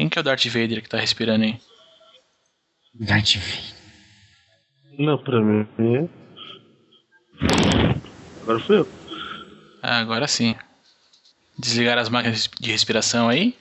Quem que é o Darth Vader que tá respirando aí? Darth Vader. Não, pra mim. Agora fui eu. Ah, agora sim. Desligar as máquinas de respiração aí.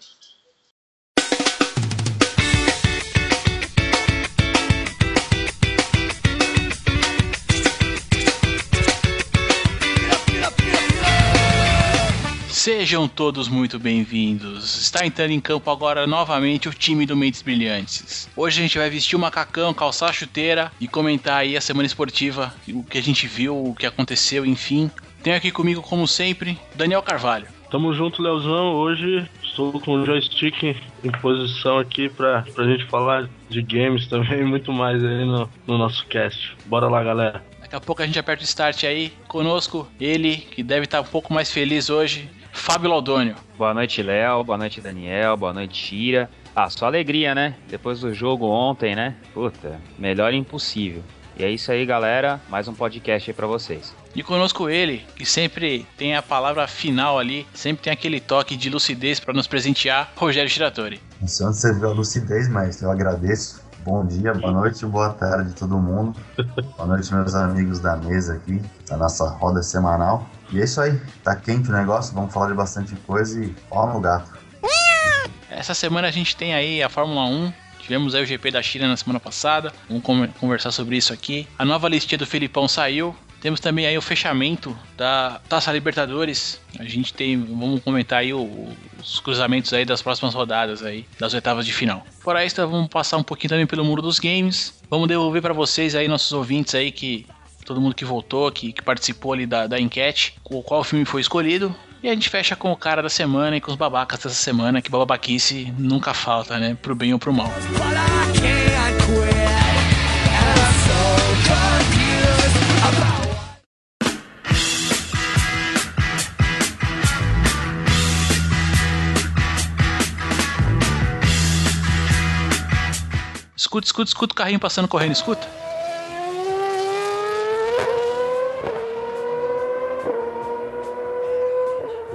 Sejam todos muito bem-vindos. Está entrando em campo agora novamente o time do Mentes Brilhantes. Hoje a gente vai vestir o macacão, calçar a chuteira e comentar aí a semana esportiva, o que a gente viu, o que aconteceu, enfim. Tenho aqui comigo, como sempre, Daniel Carvalho. Tamo junto, Leozão. Hoje estou com o joystick em posição aqui pra gente falar de games também e muito mais aí no nosso cast. Bora lá, galera. Daqui a pouco a gente aperta o start aí. Conosco, ele que deve estar um pouco mais feliz hoje, Fábio Laudônio. Boa noite, Léo. Boa noite, Daniel. Boa noite, Tira. Ah, só alegria, né? Depois do jogo ontem, né? Puta, melhor impossível. E é isso aí, galera. Mais um podcast aí pra vocês. E conosco ele, que sempre tem a palavra final ali, sempre tem aquele toque de lucidez pra nos presentear, Rogério Giratori. Não sei onde você vê a lucidez, mas eu agradeço. Bom dia, boa noite, boa tarde a todo mundo. Boa noite, meus amigos da mesa aqui, da nossa roda semanal. E é isso aí, tá quente o negócio, vamos falar de bastante coisa e ó no gato. Essa semana a gente tem aí a Fórmula 1, tivemos aí o GP da Chile na semana passada, vamos conversar sobre isso aqui. A nova listinha do Felipão saiu, temos também aí o fechamento da Taça Libertadores, a gente tem, vamos comentar aí os cruzamentos aí das próximas rodadas aí, das oitavas de final. Fora isso, vamos passar um pouquinho também pelo muro dos games, vamos devolver pra vocês aí, nossos ouvintes aí que... todo mundo que voltou, que participou ali da enquete, qual filme foi escolhido. E a gente fecha com o cara da semana e com os babacas dessa semana, que babaquice nunca falta, né? Pro bem ou pro mal. Escuta o carrinho passando correndo, escuta.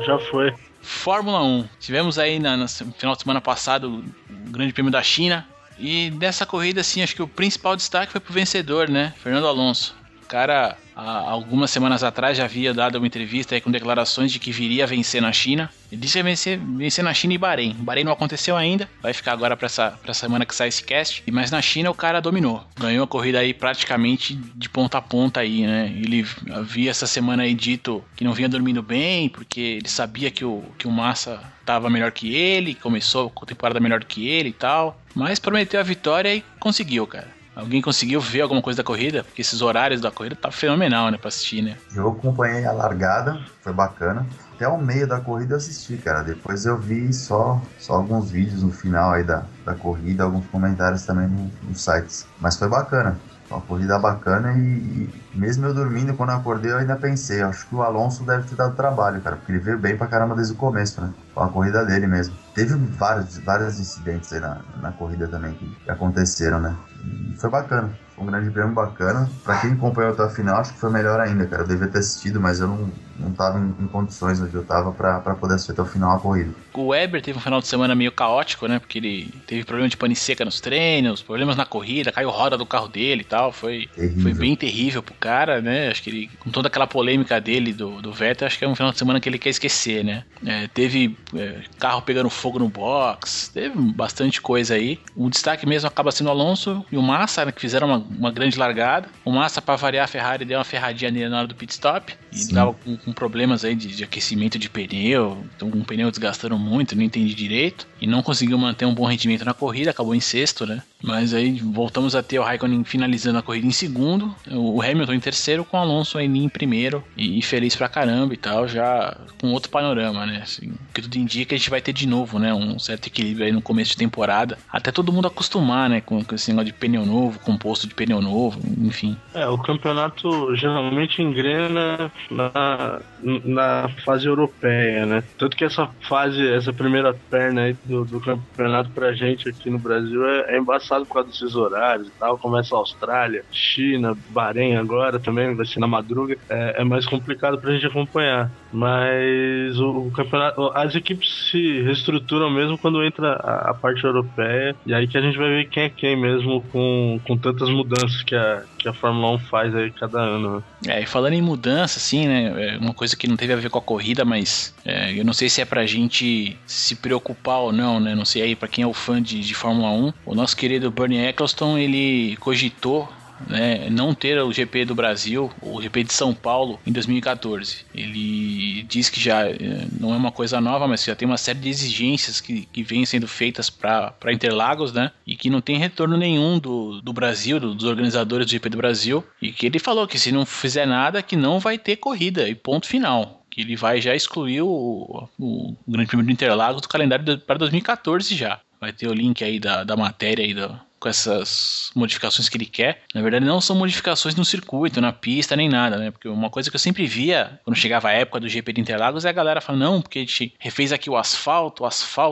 Já foi. Fórmula 1. Tivemos aí no final de semana passado o Grande Prêmio da China. E dessa corrida, assim, acho que o principal destaque foi pro vencedor, né? Fernando Alonso. O cara, há algumas semanas atrás, já havia dado uma entrevista aí com declarações de que viria a vencer na China. Ele disse que ia vencer na China e Bahrein. Bahrein não aconteceu ainda. Vai ficar agora pra semana que sai esse cast. Mas na China o cara dominou. Ganhou a corrida aí praticamente de ponta a ponta aí, né? Ele havia essa semana aí dito que não vinha dormindo bem, porque ele sabia que o Massa tava melhor que ele, começou a temporada melhor que ele e tal. Mas prometeu a vitória e conseguiu, cara. Alguém conseguiu ver alguma coisa da corrida? Porque esses horários da corrida tá fenomenal, né, pra assistir, né? Eu acompanhei a largada, foi bacana. Até o meio da corrida eu assisti, cara. Depois eu vi só alguns vídeos no final aí da corrida, alguns comentários também nos sites. Mas foi bacana. Uma corrida bacana e mesmo eu dormindo, quando eu acordei, eu ainda pensei. Acho que o Alonso deve ter dado trabalho, cara, porque ele veio bem pra caramba desde o começo, né? Foi a corrida dele mesmo. Teve vários incidentes aí na corrida também que aconteceram, né? E foi bacana. Foi um grande prêmio bacana. Pra quem acompanhou até a final, acho que foi melhor ainda, cara. Eu devia ter assistido, mas eu não tava em condições onde eu tava pra poder assistir até o final a corrida. O Weber teve um final de semana meio caótico, né? Porque ele teve problema de pane seca nos treinos, problemas na corrida, caiu roda do carro dele e tal. Foi bem terrível pro cara, né? Acho que ele, com toda aquela polêmica dele do Vettel, acho que é um final de semana que ele quer esquecer, né? Teve carro pegando fogo no box, teve bastante coisa aí. O destaque mesmo acaba sendo o Alonso e o Massa, né, que fizeram uma grande largada. O Massa, para variar a Ferrari, deu uma ferradinha nele na hora do pit stop e tava com problemas aí de aquecimento de pneu, então um pneu desgastando muito, não entendi direito e não conseguiu manter um bom rendimento na corrida, acabou em sexto, né? Mas aí voltamos a ter o Raikkonen finalizando a corrida em segundo, o Hamilton em terceiro, com o Alonso aí em primeiro e feliz pra caramba e tal, já com outro panorama, né? Assim, o que tudo indica, a gente vai ter de novo, né? Um certo equilíbrio aí no começo de temporada, até todo mundo acostumar, né? Com esse negócio de pneu novo, composto de pneu novo, enfim. O campeonato geralmente engrena na fase europeia, né? Tanto que essa fase, essa primeira perna aí do campeonato pra gente aqui no Brasil é embaçada por causa desses horários e tal. Começa a Austrália, China, Bahrein agora também, vai ser na madruga, é mais complicado pra gente acompanhar. Mas o campeonato, as equipes se reestruturam mesmo quando entra a parte europeia, e aí que a gente vai ver quem é quem mesmo com tantas mudanças que a Fórmula 1 faz aí cada ano. Né? É, e falando em mudança, assim, né, uma coisa que não teve a ver com a corrida, mas eu não sei se é pra gente se preocupar ou não, né, não sei aí pra quem é o fã de Fórmula 1, o nosso querido Bernie Ecclestone, ele cogitou, né, não ter o GP do Brasil, o GP de São Paulo em 2014. Ele diz que já não é uma coisa nova, mas que já tem uma série de exigências que vêm sendo feitas para Interlagos, né, e que não tem retorno nenhum do Brasil, dos organizadores do GP do Brasil, e que ele falou que se não fizer nada, que não vai ter corrida e ponto final. Que ele vai já excluir o Grande Prêmio de Interlagos do calendário para 2014 já. Vai ter o link aí da matéria aí com essas modificações que ele quer. Na verdade, não são modificações no circuito, na pista, nem nada, né? Porque uma coisa que eu sempre via, quando chegava a época do GP de Interlagos, é a galera falando, não, porque a gente refez aqui o asfalto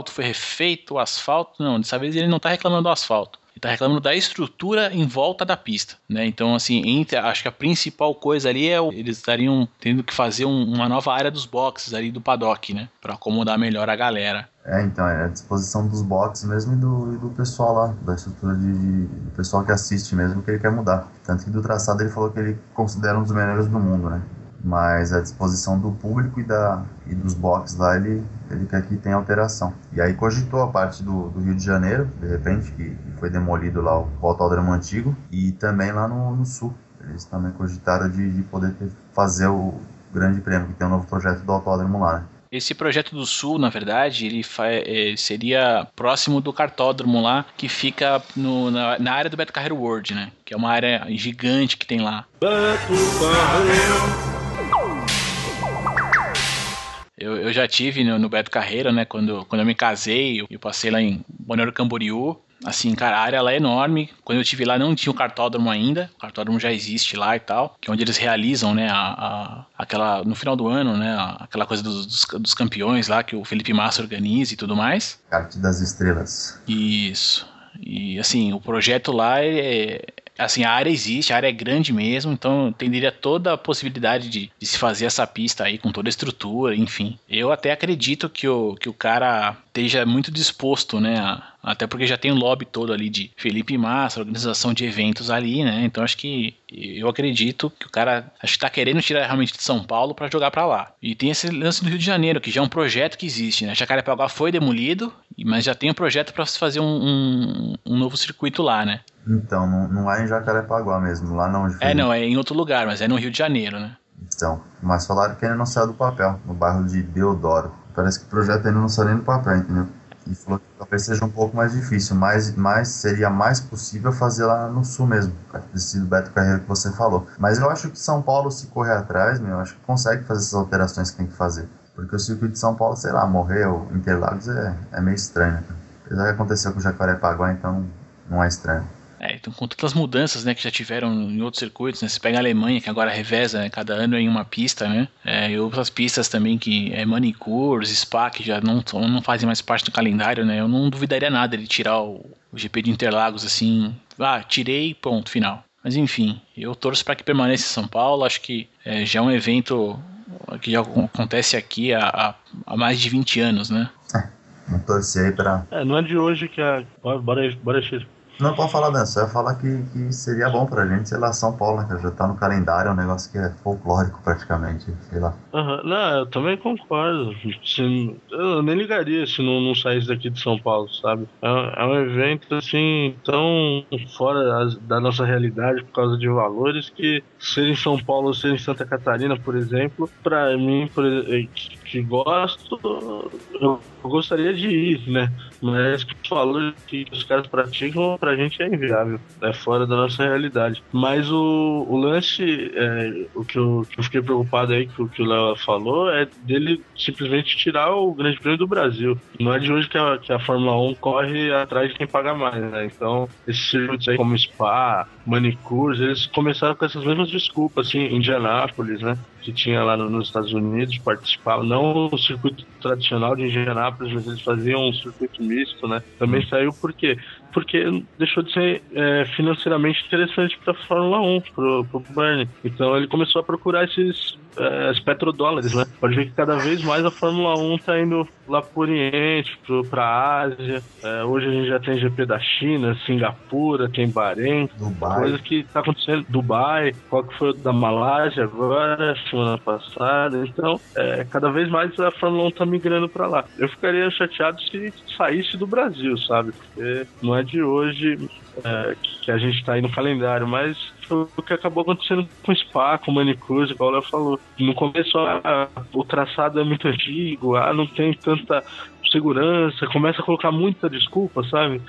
foi refeito, o asfalto... Não, dessa vez ele não tá reclamando do asfalto. Ele tá reclamando da estrutura em volta da pista, né? Então, assim, acho que a principal coisa ali é eles estariam tendo que fazer uma nova área dos boxes ali do paddock, né? Pra acomodar melhor a galera. É, então, é a disposição dos boxes mesmo e do pessoal lá, da estrutura do pessoal que assiste mesmo, que ele quer mudar. Tanto que do traçado ele falou que ele considera um dos melhores do mundo, né? Mas a disposição do público e dos boxes lá, ele quer que tenha alteração. E aí cogitou a parte do Rio de Janeiro, de repente, que foi demolido lá o autódromo antigo, e também lá no Sul. Eles também cogitaram de poder fazer o Grande Prêmio, que tem um novo projeto do autódromo lá, né? Esse projeto do Sul, na verdade, ele seria próximo do cartódromo lá, que fica na área do Beto Carreiro World, né? Que é uma área gigante que tem lá. Beto Carreiro. Eu já tive no Beto Carreiro, né? Quando eu me casei, eu passei lá em Balneário Camboriú. Assim, cara, a área lá é enorme. Quando eu estive lá não tinha o cartódromo ainda. O cartódromo já existe lá e tal, que é onde eles realizam, né, aquela, no final do ano, né, aquela coisa dos campeões lá, que o Felipe Massa organiza e tudo mais. Arte das Estrelas. Isso. E assim, o projeto lá é... Assim, a área existe, a área é grande mesmo, então teria toda a possibilidade de se fazer essa pista aí com toda a estrutura, enfim. Eu até acredito que o cara esteja muito disposto, né? Até porque já tem o lobby todo ali de Felipe Massa, organização de eventos ali, né? Então acho que eu acredito que o cara está querendo tirar realmente de São Paulo para jogar para lá. E tem esse lance do Rio de Janeiro, que já é um projeto que existe, né? Jacarepaguá foi demolido, mas já tem um projeto para se fazer um novo circuito lá, né? Então, não é em Jacarepaguá mesmo, lá não. É em outro lugar, mas é no Rio de Janeiro, né? Então, mas falaram que ainda não saiu do papel, no bairro de Deodoro. Parece que o projeto ainda não saiu nem do papel, entendeu? E falou que talvez seja um pouco mais difícil, mas seria mais possível fazer lá no Sul mesmo, desse do Beto Carreiro que você falou. Mas eu acho que São Paulo, se correr atrás, eu acho que consegue fazer essas alterações que tem que fazer. Porque o circuito de São Paulo, sei lá, morreu, Interlagos é meio estranho, né? Apesar que aconteceu com o Jacarepaguá, então não é estranho. É, então com todas as mudanças, né, que já tiveram em outros circuitos, né, você pega a Alemanha, que agora reveza, né, cada ano em uma pista, né, e outras pistas também que é Manicures, Spa, que já não fazem mais parte do calendário, né, eu não duvidaria nada de tirar o GP de Interlagos assim, tirei, ponto, final. Mas enfim, eu torço para que permaneça em São Paulo, acho que já é um evento que já acontece aqui há mais de 20 anos, né. Vamos torcer aí para... não é de hoje que a... Bora Não pode falar dança, eu ia falar que seria bom pra gente, sei lá, São Paulo, né, que já tá no calendário, é um negócio que é folclórico praticamente, sei lá. Uhum. Não, eu também concordo, eu nem ligaria se não saísse daqui de São Paulo, sabe? É um evento, assim, tão fora da nossa realidade por causa de valores, que ser em São Paulo ou ser em Santa Catarina, por exemplo, pra mim, que gosto, eu gostaria de ir, né? Mas os valores que os caras praticam, pra gente é inviável, é fora da nossa realidade. Mas o lance, o que eu fiquei preocupado aí com o que o Léo falou, é dele simplesmente tirar o Grande Prêmio do Brasil. Não é de hoje que a Fórmula 1 corre atrás de quem paga mais, né? Então, esses circuitos aí como Spa, Manicures, eles começaram com essas mesmas desculpas, assim, Indianápolis, né? Que tinha lá nos Estados Unidos, participava, não o circuito tradicional de Indianápolis, mas eles faziam um circuito misto, né? Também saiu porque porque deixou de ser financeiramente interessante para a Fórmula 1, para o Bernie. Então ele começou a procurar esses petrodólares, né? Pode ver que cada vez mais a Fórmula 1 está indo lá para o Oriente, para a Ásia. Hoje a gente já tem GP da China, Singapura, tem Bahrein, Dubai. Coisa que está acontecendo, Dubai, qual que foi o da Malásia agora, semana passada. Então, cada vez mais a Fórmula 1 está migrando para lá. Eu ficaria chateado se saísse do Brasil, sabe? Porque não é de hoje que a gente está aí no calendário, mas foi o que acabou acontecendo com o Spa, com o Manicurso, igual o Léo falou. No começo, o traçado é muito antigo, não tem tanta segurança, começa a colocar muita desculpa, sabe?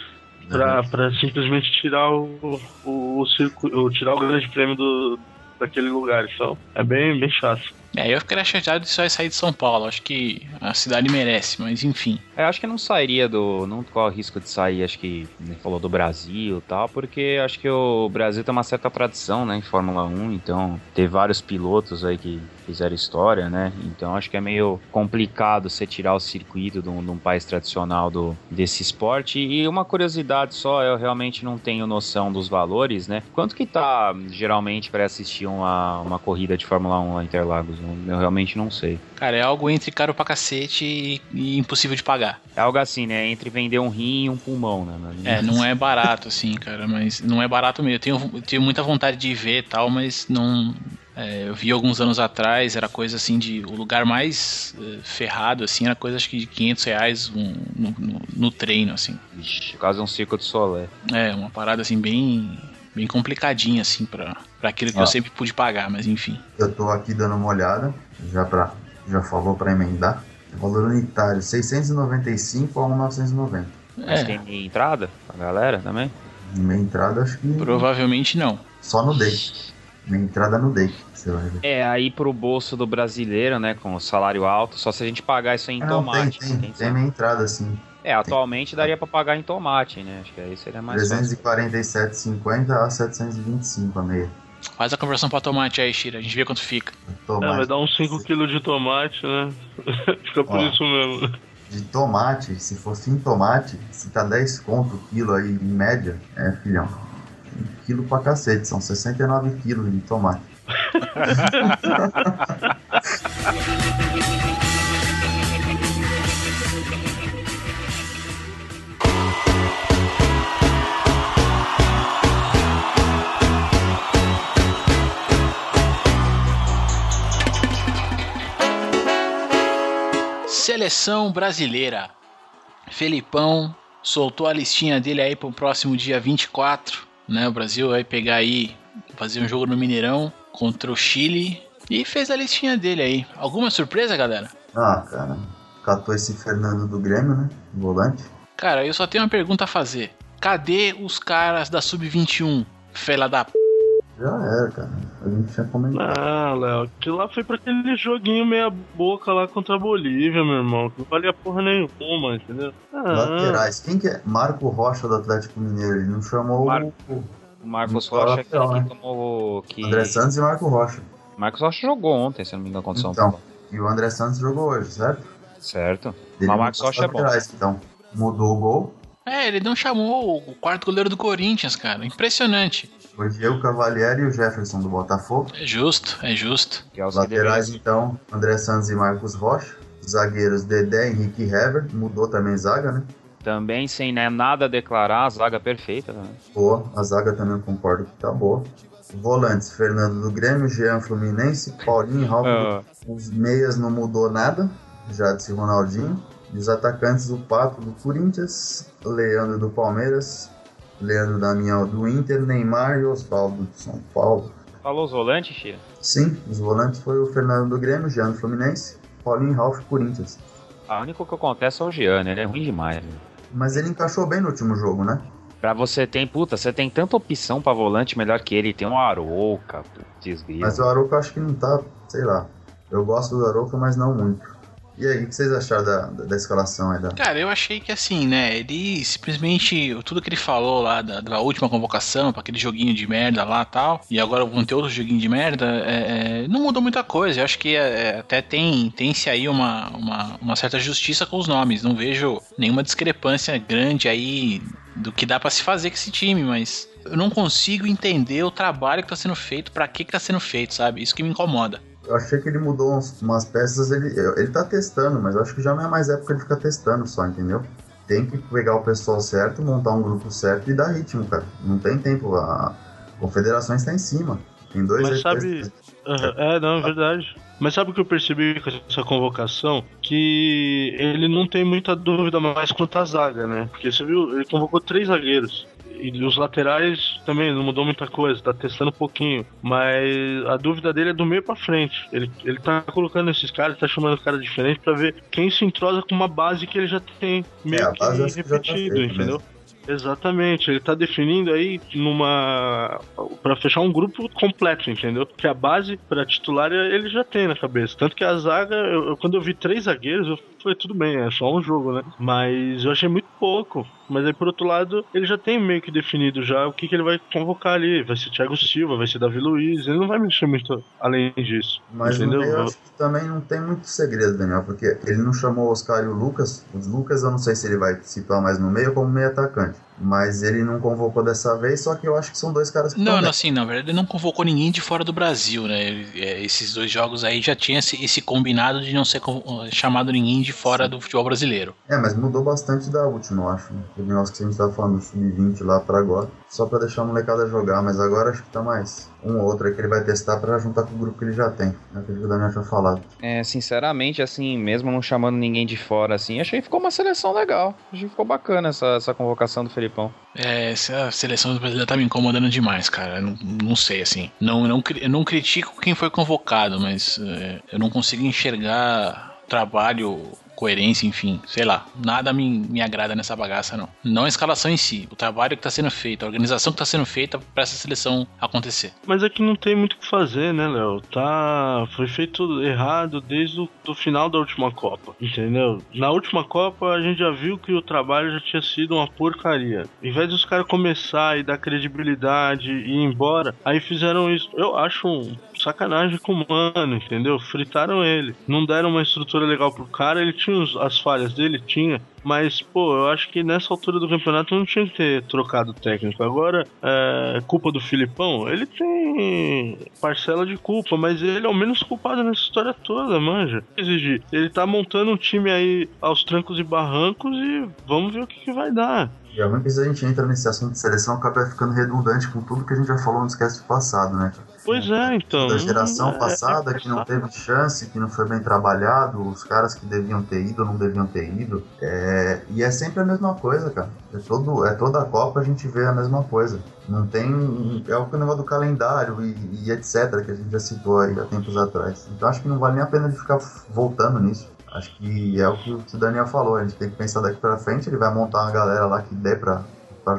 Pra simplesmente tirar o circuito, tirar o grande prêmio daquele lugar. Então, é bem chato. Eu ficaria chateado de só sair de São Paulo. Acho que a cidade merece, mas enfim. Acho que não sairia do... Não corre risco de sair, acho que ele falou do Brasil e tal, porque acho que o Brasil tem uma certa tradição, né, em Fórmula 1, então ter vários pilotos aí que fizeram história, né, então acho que é meio complicado você tirar o circuito de um país tradicional desse esporte. E uma curiosidade só, eu realmente não tenho noção dos valores, né, quanto que tá geralmente para assistir uma corrida de Fórmula 1 lá em Interlagos? Eu realmente não sei. Cara, é algo entre caro pra cacete e impossível de pagar. É algo assim, né? Entre vender um rim e um pulmão, né? Não é barato, assim, cara. Mas não é barato mesmo. Eu tenho muita vontade de ver e tal, mas não... eu vi alguns anos atrás, era coisa assim de... O lugar mais ferrado, assim, era coisa acho que de R$500 no treino, assim. Ixi, quase um circo de solé. Uma parada assim bem complicadinha, assim, pra aquilo que eu sempre pude pagar, mas enfim. Eu tô aqui dando uma olhada, já falou pra emendar. Valor unitário, 695 a 1.990. Mas tem meia entrada pra galera também? Meia entrada, acho que... Provavelmente não. Só no day. Meia entrada no day, você vai ver. Aí pro bolso do brasileiro, né, com o salário alto, só se a gente pagar isso aí em tomate. Tem meia entrada, sim. Atualmente daria pra pagar em tomate, né? Acho que aí seria mais fácil. 347,50 a 725 a meia. Faz a conversão pra tomate aí, Shira. A gente vê quanto fica. Tomate, vai dar uns 5kg de tomate, né? Fica por isso mesmo. De tomate, se fosse em tomate, se tá 10 conto o quilo aí, em média, filhão. Um quilo pra cacete. São 69 quilos de tomate. Seleção brasileira. Felipão soltou a listinha dele aí pro próximo dia 24, né? O Brasil vai pegar aí, fazer um jogo no Mineirão contra o Chile e fez a listinha dele aí. Alguma surpresa, galera? Cara, catou esse Fernando do Grêmio, né? Volante. Cara, eu só tenho uma pergunta a fazer. Cadê os caras da Sub-21? Fela da p... Já era, cara. A gente tinha comentado. Léo, aquilo lá foi pra aquele joguinho meia boca lá contra a Bolívia, meu irmão. Que não valia porra nenhuma, entendeu? Laterais. Quem que é? Marco Rocha do Atlético Mineiro. Ele não chamou o Marcos Rocha, lateral, que tomou... André Santos e Marco Rocha. Marcos Rocha jogou ontem, se não me engano, contra São Paulo. E o André Santos jogou hoje, certo? Certo. Mas o Marcos Rocha é bom. Então, mudou o gol. Ele não chamou o quarto goleiro do Corinthians, cara. Impressionante. Hoje eu, o Cavalieri e o Jefferson do Botafogo. É justo. Laterais, então, André Santos e Marcos Rocha. Zagueiros, Dedé, Henrique e Hever. Mudou também zaga, né? Também sem nada a declarar, a zaga perfeita, né? Boa, a zaga também concordo que tá boa. Volantes, Fernando do Grêmio, Jean Fluminense, Paulinho e Hamilton. Os meias não mudou nada, Jadson e Ronaldinho. E os atacantes, o Pato do Corinthians, Leandro do Palmeiras... Leandro Damião do Inter, Neymar e Osvaldo do São Paulo. Falou os volantes, Chia? Sim, os volantes foi o Fernando do Grêmio, Gianno Fluminense, Paulinho e Ralf Corinthians. O único que eu contesto é o Gianno, ele é ruim demais. Né? Mas ele encaixou bem no último jogo, né? Pra você ter, você tem tanta opção pra volante melhor que ele, tem um Arouca, desvio. Mas o Arouca eu acho que não tá, sei lá, eu gosto do Arouca, mas não muito. E aí, o que vocês acharam da escalação aí? Cara, eu achei que assim, né, ele simplesmente, tudo que ele falou lá da última convocação, pra aquele joguinho de merda lá e tal, e agora vão ter outro joguinho de merda, não mudou muita coisa. Eu acho que até tem-se aí uma certa justiça com os nomes, não vejo nenhuma discrepância grande aí do que dá pra se fazer com esse time, mas eu não consigo entender o trabalho que tá sendo feito, pra que tá sendo feito, sabe? Isso que me incomoda. Eu achei que ele mudou umas peças, ele tá testando, mas eu acho que já não é mais época de ficar testando só, entendeu? Tem que pegar o pessoal certo, montar um grupo certo e dar ritmo, cara. Não tem tempo, a confederação está em cima. Tem dois... Mas sabe... é verdade. Mas sabe o que eu percebi com essa convocação? Que ele não tem muita dúvida mais quanto à zaga, né? Porque você viu, ele convocou 3 zagueiros. E os laterais também não mudou muita coisa, tá testando um pouquinho. Mas a dúvida dele é do meio pra frente. Ele tá colocando esses caras, tá chamando os caras diferentes pra ver quem se entrosa com uma base que ele já tem meio que repetido, entendeu? Mesmo. Exatamente, ele tá definindo aí pra fechar um grupo completo, entendeu? Porque a base pra titular ele já tem na cabeça. Tanto que a zaga, quando eu vi 3 zagueiros, eu falei, tudo bem, é só um jogo, né? Mas eu achei muito pouco. Mas aí, por outro lado, ele já tem meio que definido já o que ele vai convocar ali. Vai ser Thiago Silva, vai ser Davi Luiz, ele não vai mexer muito além disso. Mas entendeu? Eu acho que também não tem muito segredo, Daniel, porque ele não chamou o Oscar e o Lucas. Os Lucas eu não sei se ele vai situar mais no meio como meio atacante. Mas ele não convocou dessa vez, só que eu acho que são 2 caras que... Não, assim, na verdade ele não convocou ninguém de fora do Brasil, né? Esses 2 jogos aí já tinha esse combinado de não ser chamado ninguém de fora do futebol brasileiro. É, mas mudou bastante da última, eu acho, né? O negócio que a gente tava falando do sub-20 lá pra agora, só pra deixar a molecada jogar, mas agora acho que tá mais um ou outro aí que ele vai testar pra juntar com o grupo que ele já tem, aquele que o Daniel tinha falado. É, sinceramente, assim, mesmo não chamando ninguém de fora, assim, achei que ficou uma seleção legal, achei que ficou bacana essa convocação do Felipão. É, essa seleção brasileira tá me incomodando demais, cara, não sei, assim, eu não critico quem foi convocado, mas eu não consigo enxergar trabalho... coerência, enfim, sei lá, nada me agrada nessa bagaça, não. Não a escalação em si, o trabalho que tá sendo feito, a organização que tá sendo feita pra essa seleção acontecer. Mas aqui não tem muito o que fazer, né, Léo? Foi feito errado desde o final da última Copa, entendeu? Na última Copa a gente já viu que o trabalho já tinha sido uma porcaria. Em vez dos caras começar e dar credibilidade e ir embora, aí fizeram isso. Eu acho sacanagem com o Mano, entendeu? Fritaram ele. Não deram uma estrutura legal pro cara, ele tinha as falhas dele, tinha, mas pô, eu acho que nessa altura do campeonato não tinha que ter trocado o técnico. Agora, culpa do Felipão, ele tem parcela de culpa, mas ele é o menos culpado nessa história toda, manja. Ele tá montando um time aí aos trancos e barrancos e vamos ver o que vai dar. E a vez que a gente entra nesse assunto de seleção, acaba ficando redundante com tudo que a gente já falou no Esquece do Passado, né? Pois é, então. Da geração passada, que não teve chance, que não foi bem trabalhado, os caras que deviam ter ido ou não deviam ter ido. E é sempre a mesma coisa, cara. Toda a Copa a gente vê a mesma coisa. Não tem... É o negócio do calendário e etc, que a gente já citou aí há tempos atrás. Então acho que não vale nem a pena de ficar voltando nisso. Acho que é o que o Daniel falou, a gente tem que pensar daqui pra frente, ele vai montar uma galera lá que dê pra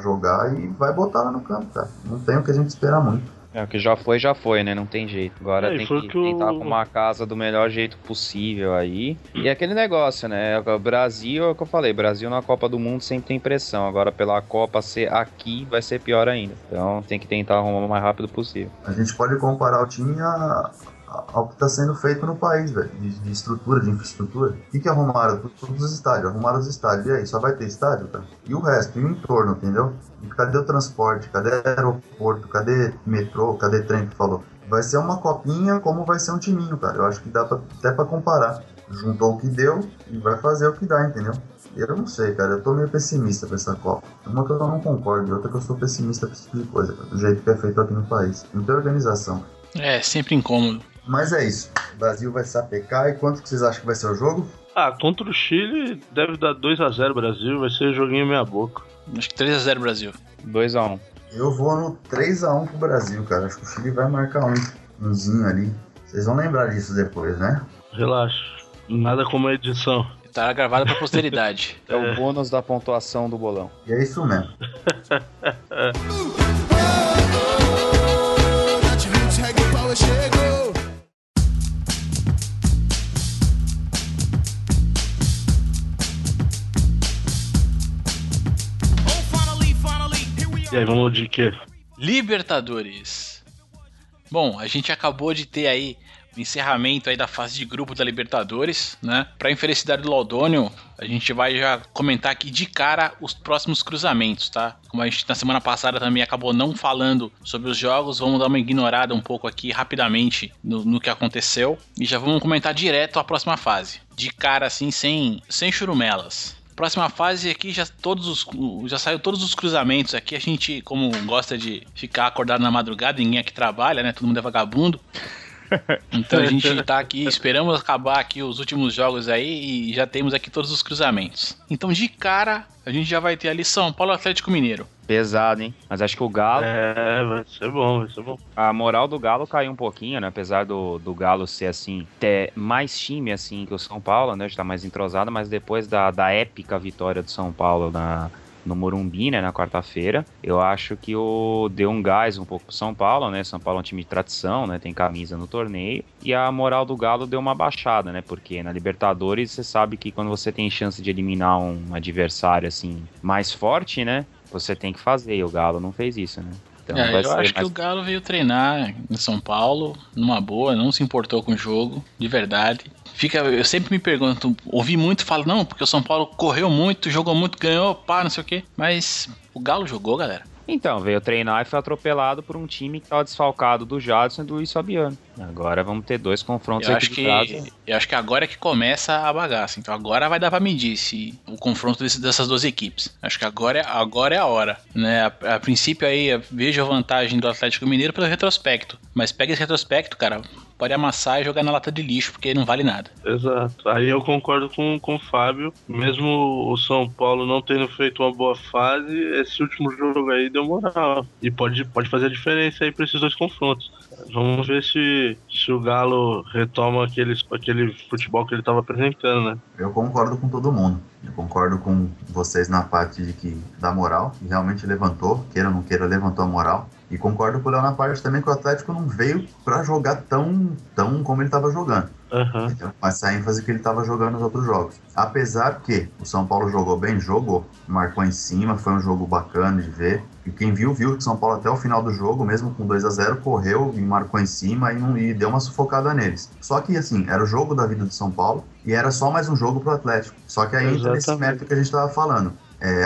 jogar e vai botar lá no campo, cara. Não tem o que a gente esperar muito. É, o que já foi, né? Não tem jeito. Agora tem que tentar arrumar a casa do melhor jeito possível aí. E aquele negócio, né? O Brasil, é o que eu falei, Brasil na Copa do Mundo sempre tem pressão. Agora pela Copa ser aqui, vai ser pior ainda. Então tem que tentar arrumar o mais rápido possível. A gente pode comparar o time ao que está sendo feito no país, velho, de estrutura, de infraestrutura. O que arrumaram? Todos os estádios, arrumaram os estádios. E aí, só vai ter estádio, cara? E o resto, e o entorno, entendeu? E cadê o transporte? Cadê aeroporto? Cadê metrô? Cadê trem que falou? Vai ser uma copinha como vai ser um timinho, cara. Eu acho que dá até pra comparar. Juntou o que deu e vai fazer o que dá, entendeu? Eu não sei, cara, eu tô meio pessimista pra essa Copa. Uma que eu não concordo, e outra que eu sou pessimista pra esse tipo de coisa, cara, do jeito que é feito aqui no país. Não tem organização. É, sempre incômodo. Mas é isso, o Brasil vai sapecar. E quanto que vocês acham que vai ser o jogo? Ah, contra o Chile deve dar 2-0 Brasil, vai ser um joguinho meia boca. Acho que 3-0 Brasil. 2-1. Eu vou no 3-1 pro Brasil, cara, acho que o Chile vai marcar umzinho ali. Vocês vão lembrar disso depois, né? Relaxa, nada como a edição. Tá gravado pra posteridade. É o bônus da pontuação do bolão. E é isso mesmo. E aí, vamos de quê? Libertadores. Bom, a gente acabou de ter aí encerramento aí da fase de grupo da Libertadores, né? Para infelicidade do Laudônio, a gente vai já comentar aqui de cara os próximos cruzamentos, tá? Como a gente na semana passada também acabou não falando sobre os jogos, vamos dar uma ignorada um pouco aqui rapidamente no que aconteceu e já vamos comentar direto a próxima fase. De cara assim, sem churumelas. Próxima fase aqui, já saiu todos os cruzamentos aqui. A gente, como gosta de ficar acordado na madrugada, ninguém aqui trabalha, né? Todo mundo é vagabundo. Então a gente tá aqui, esperamos acabar aqui os últimos jogos aí e já temos aqui todos os cruzamentos. Então de cara, a gente já vai ter ali São Paulo e Atlético Mineiro. Pesado, hein? Mas acho que o Galo... Vai ser bom. A moral do Galo caiu um pouquinho, né? Apesar do Galo ser, assim, ter mais time, assim, que o São Paulo, né? Já tá mais entrosado, mas depois da épica vitória do São Paulo no Morumbi, né, na quarta-feira, eu acho que deu um gás um pouco pro São Paulo, né, São Paulo é um time de tradição, né, tem camisa no torneio, e a moral do Galo deu uma baixada, né, porque na Libertadores você sabe que quando você tem chance de eliminar um adversário, assim, mais forte, né, você tem que fazer, e o Galo não fez isso, né. Então, eu acho que o Galo veio treinar em São Paulo, numa boa, não se importou com o jogo, de verdade. Eu sempre me pergunto, ouvi muito, falo, não, porque o São Paulo correu muito, jogou muito, ganhou, não sei o quê. Mas o Galo jogou, galera. Então, veio treinar e foi atropelado por um time que estava desfalcado do Jadson e do Luiz Fabiano. Agora vamos ter dois confrontos equilibrados. Eu acho que agora é que começa a bagaça. Então agora vai dar pra medir se o confronto dessas duas equipes. Acho que agora é a hora, né? A princípio aí eu vejo a vantagem do Atlético Mineiro pelo retrospecto. Mas pega esse retrospecto, cara, pode amassar e jogar na lata de lixo, porque não vale nada. Exato. Aí eu concordo com o Fábio. Mesmo o São Paulo não tendo feito uma boa fase, esse último jogo aí deu moral. E pode fazer a diferença aí pra esses dois confrontos. Vamos ver se o Galo retoma aquele futebol que ele estava apresentando, né? Eu concordo com todo mundo. Eu concordo com vocês na parte de que dá moral, que realmente levantou, queira ou não queira, levantou a moral. E concordo com o Léo na parte também que o Atlético não veio para jogar tão como ele estava jogando. Uhum. Então, essa ênfase que ele estava jogando nos outros jogos. Apesar que o São Paulo jogou bem, marcou em cima, foi um jogo bacana de ver. E quem viu que o São Paulo até o final do jogo, mesmo com 2-0, correu e marcou em cima e deu uma sufocada neles. Só que, assim, era o jogo da vida do São Paulo e era só mais um jogo pro Atlético. Só que aí entra nesse mérito que a gente estava falando.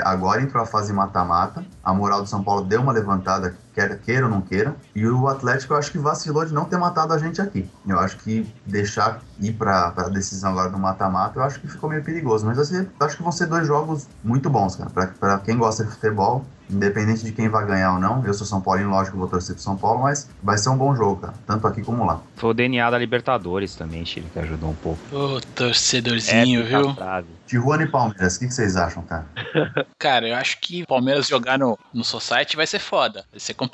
Agora entrou a fase mata-mata, a moral do São Paulo deu uma levantada, queira ou não queira, e o Atlético eu acho que vacilou de não ter matado a gente aqui. Eu acho que deixar ir para a decisão agora do mata-mata, eu acho que ficou meio perigoso, mas eu acho que vão ser dois jogos muito bons, cara, para quem gosta de futebol, independente de quem vai ganhar ou não. Eu sou São Paulino, lógico, vou torcer pro São Paulo, mas vai ser um bom jogo, cara, tanto aqui como lá. Foi o DNA da Libertadores também, Chile, que ajudou um pouco. Ô, torcedorzinho, viu? Tijuana e Palmeiras, o que vocês acham, cara? Cara, eu acho que Palmeiras jogar no Society vai ser foda, vai ser complicado.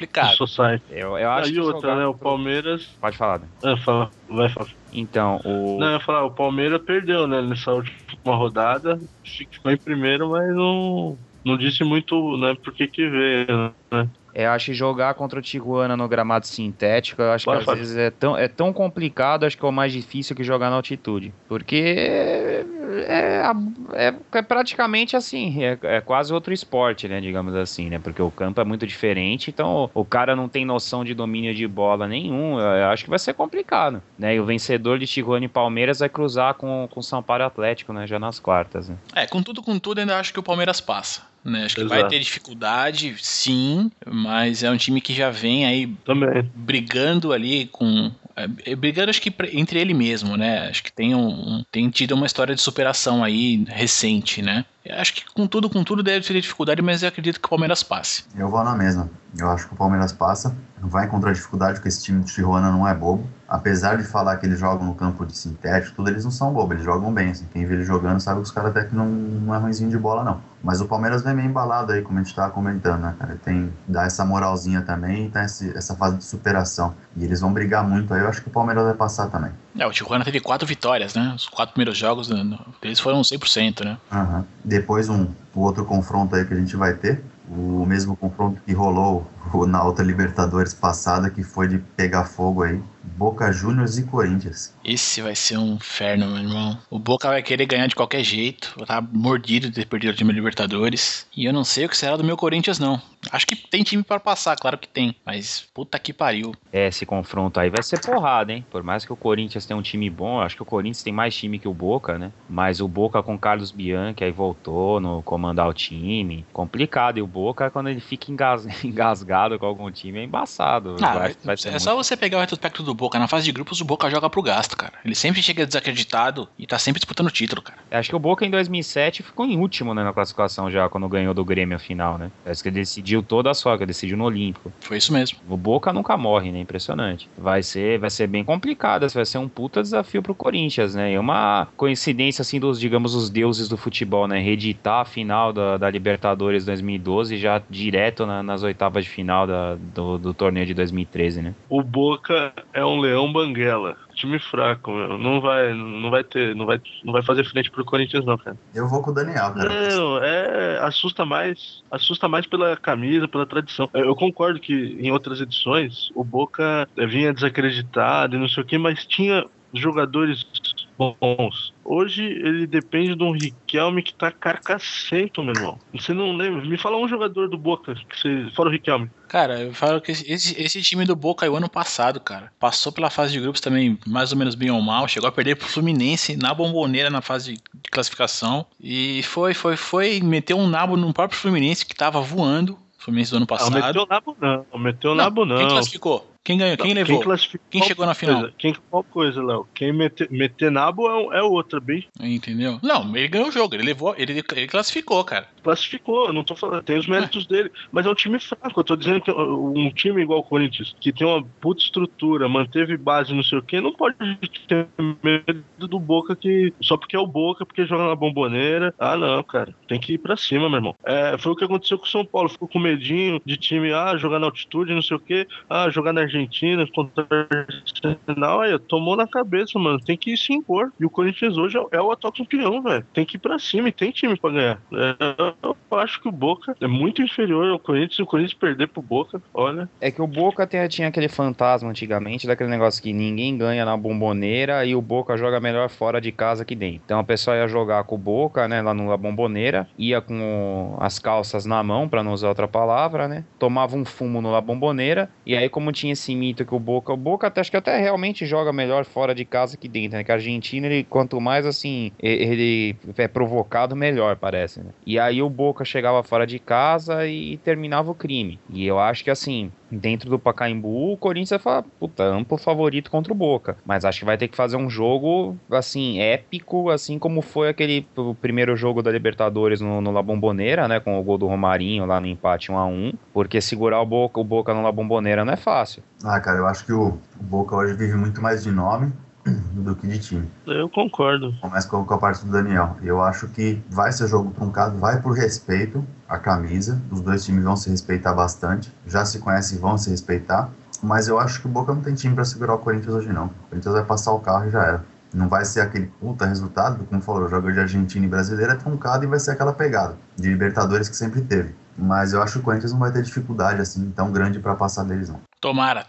Eu acho que outra, né, o Palmeiras... Pode falar, né? Vai falar. Então, Não, eu ia falar, o Palmeiras perdeu, né, nessa última rodada, ficou em primeiro, mas não disse muito, né, porque que veio, né? Eu acho que jogar contra o Tijuana no gramado sintético, eu acho que às vezes é tão complicado, acho que é o mais difícil que jogar na altitude. Porque é praticamente assim, é quase outro esporte, né, digamos assim, né? Porque o campo é muito diferente, então o cara não tem noção de domínio de bola nenhum, eu acho que vai ser complicado, né? E o vencedor de Tijuana e Palmeiras vai cruzar com o São Paulo Atlético, né, já nas quartas, né? Contudo, ainda acho que o Palmeiras passa. Né? Acho que vai ter dificuldade, sim, mas é um time que já vem aí também brigando ali com... brigando, acho que entre ele mesmo, né? Acho que tem tido uma história de superação aí recente, né? Acho que com tudo deve ter dificuldade, mas eu acredito que o Palmeiras passe. Eu vou na mesma. Eu acho que o Palmeiras passa. Vai encontrar dificuldade, porque esse time de Tijuana não é bobo. Apesar de falar que eles jogam no campo de sintético, tudo, eles não são bobos, eles jogam bem. Assim. Quem vê eles jogando sabe que os caras até que não é ruimzinho de bola, não. Mas o Palmeiras vem meio embalado aí, como a gente tava comentando, né, cara? Dá essa moralzinha também e tá essa fase de superação. E eles vão brigar muito aí, eu acho que o Palmeiras vai passar também. O Tijuana teve 4 vitórias, né? Os 4 primeiros jogos deles foram 100%, né? Uhum. Depois o outro confronto aí que a gente vai ter, o mesmo confronto que rolou na outra Libertadores passada, que foi de pegar fogo aí. Boca Juniors e Corinthians. Esse vai ser um inferno, meu irmão. O Boca vai querer ganhar de qualquer jeito. Tá mordido de ter perdido o time da Libertadores. E eu não sei o que será do meu Corinthians, não. Acho que tem time pra passar, claro que tem. Mas puta que pariu. É, esse confronto aí vai ser porrada, hein? Por mais que o Corinthians tenha um time bom, acho que o Corinthians tem mais time que o Boca, né? Mas o Boca com Carlos Bianchi aí voltou no comandar o time. Complicado. E o Boca, quando ele fica engasgado com algum time, é embaçado. Ah, vai só você pegar o retrospecto do Boca. Na fase de grupos, o Boca joga pro gasto, cara. Ele sempre chega desacreditado e tá sempre disputando o título, cara. Acho que o Boca em 2007 ficou em último, né, na classificação já, quando ganhou do Grêmio a final, né? Parece que ele decidiu toda a soca, decidiu no Olímpico. Foi isso mesmo. O Boca nunca morre, né? Impressionante. Vai ser bem complicado, vai ser um puta desafio pro Corinthians, né? É uma coincidência, assim, dos, digamos, os deuses do futebol, né? Reeditar a final da Libertadores 2012 já direto nas oitavas de final do torneio de 2013, né? O Boca é um leão banguela. Time fraco, meu. Não vai fazer frente pro Corinthians, não, cara. Eu vou com o Daniel, cara. Não, assusta mais pela camisa, pela tradição. Eu concordo que em outras edições o Boca vinha desacreditado e não sei o que, mas tinha jogadores bons. Hoje ele depende de um Riquelme que tá carcacento, meu irmão. Você não lembra? Me fala um jogador do Boca, fora o Riquelme. Cara, eu falo que esse time do Boca é o ano passado, cara. Passou pela fase de grupos também, mais ou menos bem ou mal. Chegou a perder pro Fluminense na Bombonera na fase de classificação. E foi. Meteu um nabo no próprio Fluminense que tava voando. Fluminense do ano passado. Não meteu nabo não. Quem classificou? Quem ganhou? Quem levou? Quem chegou na final? Qual coisa, Léo? Quem meter nabo é outra, bem. Entendeu? Não, ele ganhou o jogo, ele levou, ele classificou, cara. Classificou, eu não tô falando, tem os méritos dele, mas é um time fraco. Eu tô dizendo que um time igual o Corinthians, que tem uma puta estrutura, manteve base, não sei o quê, não pode ter medo do Boca que. Só porque é o Boca, porque joga na Bombonera. Ah, não, cara. Tem que ir pra cima, meu irmão. É, foi o que aconteceu com o São Paulo. Ficou com medinho de time, jogar na altitude, não sei o quê, jogar na Argentina, contra o Arsenal, aí tomou na cabeça, mano. Tem que se impor. E o Corinthians hoje é o atual campeão, velho. Tem que ir pra cima e tem time pra ganhar. Eu acho que o Boca é muito inferior ao Corinthians. Se o Corinthians perder pro Boca, olha. É que o Boca tinha aquele fantasma antigamente, daquele negócio que ninguém ganha na Bombonera e o Boca joga melhor fora de casa que dentro. Então a pessoa ia jogar com o Boca, né, lá na Bombonera, ia com as calças na mão, pra não usar outra palavra, né? Tomava um fumo no La Bombonera e aí, como tinha esse mito que o Boca acho que realmente joga melhor fora de casa que dentro, né? Que a Argentina, ele, quanto mais assim, ele é provocado, melhor, parece, né? E aí o Boca chegava fora de casa e terminava o crime. E eu acho que assim, dentro do Pacaembu, o Corinthians vai falar, puta, amplo favorito contra o Boca. Mas acho que vai ter que fazer um jogo, assim, épico, assim como foi aquele primeiro jogo da Libertadores no La Bombonera, né? Com o gol do Romarinho lá no empate 1-1. Porque segurar o Boca no La Bombonera não é fácil. Ah, cara, eu acho que o Boca hoje vive muito mais de nome do que de time. Eu concordo. Começa com a parte do Daniel. Eu acho que vai ser jogo truncado, vai por respeito à camisa. Os dois times vão se respeitar bastante. Já se conhecem e vão se respeitar. Mas eu acho que o Boca não tem time pra segurar o Corinthians hoje, não. O Corinthians vai passar o carro e já era. Não vai ser aquele puta resultado, como falou, jogo de Argentina e brasileira é truncado e vai ser aquela pegada de Libertadores que sempre teve. Mas eu acho que o Corinthians não vai ter dificuldade assim tão grande pra passar deles, não. Tomara.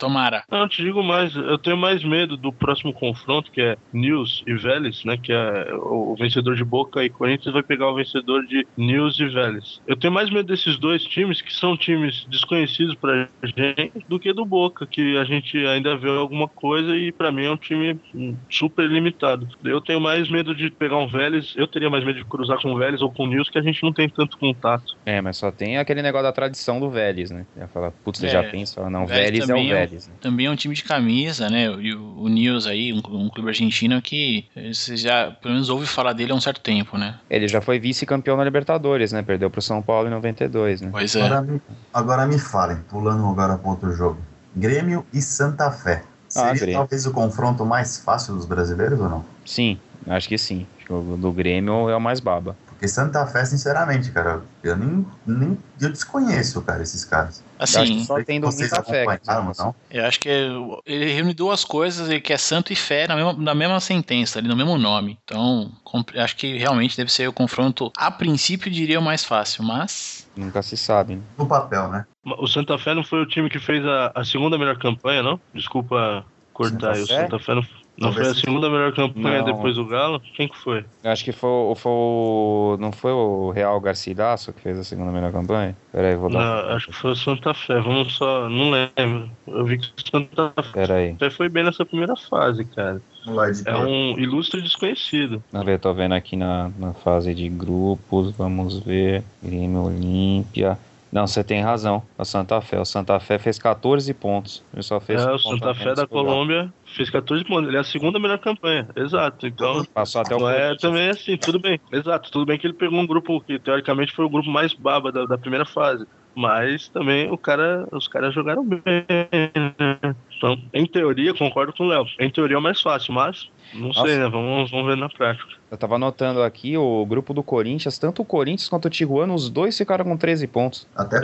Não, te digo mais, eu tenho mais medo do próximo confronto, que é News e Vélez, né, que é o vencedor de Boca e Corinthians vai pegar o vencedor de News e Vélez. Eu tenho mais medo desses dois times, que são times desconhecidos pra gente, do que do Boca, que a gente ainda vê alguma coisa e pra mim é um time super limitado. Eu tenho mais medo de pegar um Vélez, eu teria mais medo de cruzar com o Vélez ou com o News, que a gente não tem tanto contato. É, mas só tem aquele negócio da tradição do Vélez, né, já fala, putz, você já pensa, não, Vélez Vélez, né? Também é um time de camisa, né? E o News aí, um clube argentino que você já, pelo menos, ouve falar dele há um certo tempo, né? Ele já foi vice-campeão na Libertadores, né? Perdeu pro São Paulo em 92, né? Pois é. Agora me falem, pulando agora para outro jogo. Grêmio e Santa Fé. Seria talvez o confronto mais fácil dos brasileiros ou não? Sim, acho que sim. O do Grêmio é o mais baba. Porque Santa Fé, sinceramente, cara, eu nem eu desconheço, cara, esses caras. Assim, eu acho que só tem do Santa Fé. Eu acho que ele reúne duas coisas, que é santo e fé na mesma sentença, ali no mesmo nome. Então, acho que realmente deve ser o confronto, a princípio, diria o mais fácil, mas... Nunca se sabe, né? No papel, né? O Santa Fé não foi o time que fez a segunda melhor campanha, não? Desculpa... cortar. O Santa Fé não foi a segunda melhor campanha depois do Galo? Quem que foi? Acho que foi não foi o Real Garcilaso que fez a segunda melhor campanha? Peraí, vou dar. Acho que foi o Santa Fé, não lembro. Eu vi que o Santa Fé foi bem nessa primeira fase, cara. É um ilustre desconhecido. Eu tô vendo aqui na fase de grupos, vamos ver. Grêmio, Olímpia. Não, você tem razão. O Santa Fé fez 14 pontos. Ele só fez o Santa Fé da Colômbia fez 14 pontos. Ele é a segunda melhor campanha. Exato. Então, passou até o também assim, tudo bem. Exato, tudo bem que ele pegou um grupo que teoricamente foi o grupo mais baba da primeira fase. Mas também os caras jogaram bem, né? Então, em teoria, concordo com o Léo. Em teoria é o mais fácil, mas não sei, né? Vamos ver na prática. Eu tava anotando aqui o grupo do Corinthians. Tanto o Corinthians quanto o Tijuana, os dois ficaram com 13 pontos. Até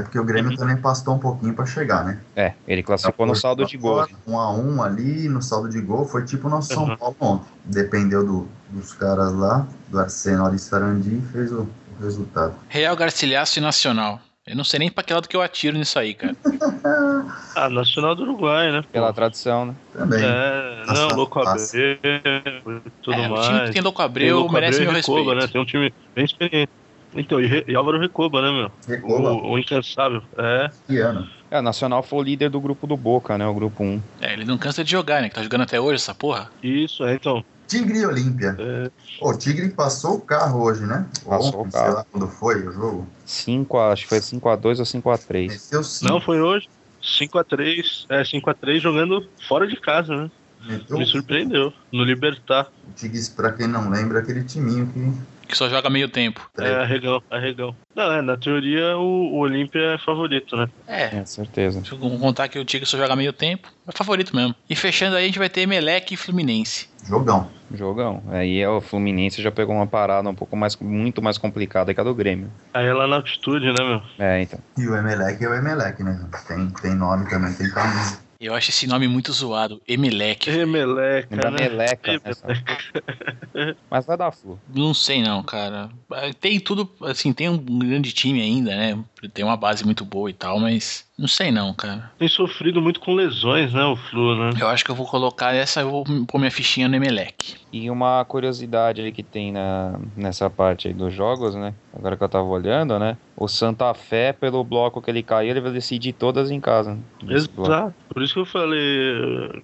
porque o Grêmio também pastou um pouquinho pra chegar, né? É, ele classificou no saldo de gol. 1-1 ali, no saldo de gol. Foi tipo o nosso São Paulo ontem. Dependeu dos caras lá, do Arsenal de Sarandi, fez o resultado. Real Garcilaso e Nacional. Eu não sei nem pra que lado que eu atiro nisso aí, cara. Nacional do Uruguai, né? Pela tradição, né? Também. Louco Abreu e tudo mais. O time que tem Louco Abreu merece meu respeito. Recoba, né? Tem um time bem experiente. Então, e Álvaro Recoba, né, meu? Recoba. O incansável. É. Gianno. Nacional foi o líder do grupo do Boca, né? O grupo 1. Ele não cansa de jogar, né? Que tá jogando até hoje essa porra. Isso, então. Tigre e Olímpia. O Tigre passou o carro hoje, né? Passou o carro. Sei lá quando foi o jogo. Acho que foi 5-2 ou 5-3. Não, foi hoje. 5-3. 5-3 jogando fora de casa, né? Me surpreendeu. No Libertar. O Tigre, pra quem não lembra, é aquele timinho que só joga meio tempo. Arregão. Não, na teoria o Olímpia é favorito, né? Certeza. Vamos contar que o Tigre só joga meio tempo. É favorito mesmo. E fechando aí, a gente vai ter Emelec e Fluminense. Jogão. Aí o Fluminense já pegou uma parada um pouco mais, muito mais complicada que a do Grêmio. Aí é lá na altitude, né, meu? Então. E o Emelec é o Emelec, né? Tem nome também, tem camisa. Eu acho esse nome muito zoado, Emelec. Emelec. Mas vai dar Flu. Não sei não, cara. Tem tudo, assim, tem um grande time ainda, né? Tem uma base muito boa e tal, mas não sei não, cara. Tem sofrido muito com lesões, né, o Flu, né? Eu acho que eu vou colocar eu vou pôr minha fichinha no Emelec. E uma curiosidade aí que tem nessa parte aí dos jogos, né? Agora que eu tava olhando, né? O Santa Fé, pelo bloco que ele caiu, ele vai decidir todas em casa. Exato. Por isso que eu falei.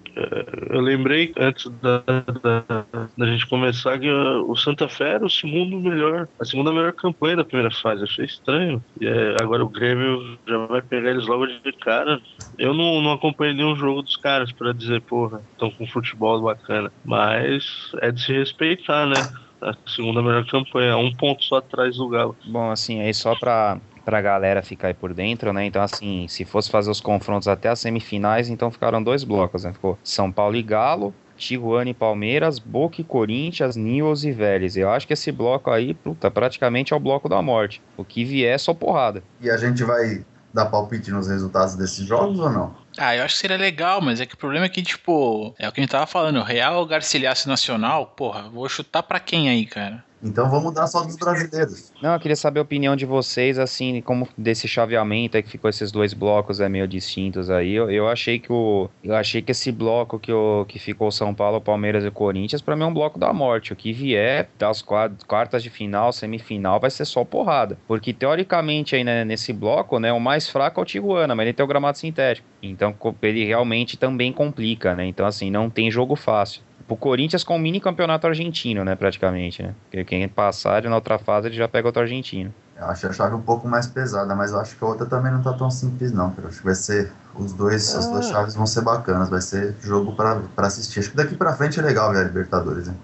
Eu lembrei antes da gente começar que o Santa Fé era a segunda melhor campanha da primeira fase. Achei estranho. E agora o Grêmio já vai pegar eles logo de cara. Eu não acompanhei nenhum jogo dos caras pra dizer, porra, estão com futebol bacana. Mas é de se respeitar, né? A segunda melhor campanha, um ponto só atrás do Galo. Bom, assim, aí só pra galera ficar aí por dentro, né? Então, assim, se fosse fazer os confrontos até as semifinais, então ficaram dois blocos, né? Ficou São Paulo e Galo, Tijuana e Palmeiras, Boca e Corinthians, Newell's e Vélez. Eu acho que esse bloco aí, praticamente é o bloco da morte. O que vier é só porrada. E a gente vai dar palpite nos resultados desses jogos ou não? Eu acho que seria legal, mas é que o problema é que, tipo, é o que a gente tava falando, Real Garcilaso Nacional, porra, vou chutar pra quem aí, cara? Então vamos dar só dos brasileiros. Não, eu queria saber a opinião de vocês, assim, como desse chaveamento aí que ficou esses dois blocos meio distintos aí. Eu achei que esse bloco que ficou São Paulo, Palmeiras e Corinthians, pra mim é um bloco da morte. O que vier das quartas de final, semifinal, vai ser só porrada. Porque teoricamente aí, né, nesse bloco, né, o mais fraco é o Tijuana, mas ele tem o gramado sintético. Então ele realmente também complica, né? Então, assim, não tem jogo fácil. O Corinthians com o mini campeonato argentino, né? Praticamente, né? Porque quem passar na outra fase, ele já pega outro argentino. Eu acho a chave um pouco mais pesada, mas eu acho que a outra também não tá tão simples, não. Eu acho que vai ser... As duas chaves vão ser bacanas. Vai ser jogo pra assistir. Acho que daqui pra frente é legal ver a Libertadores, né?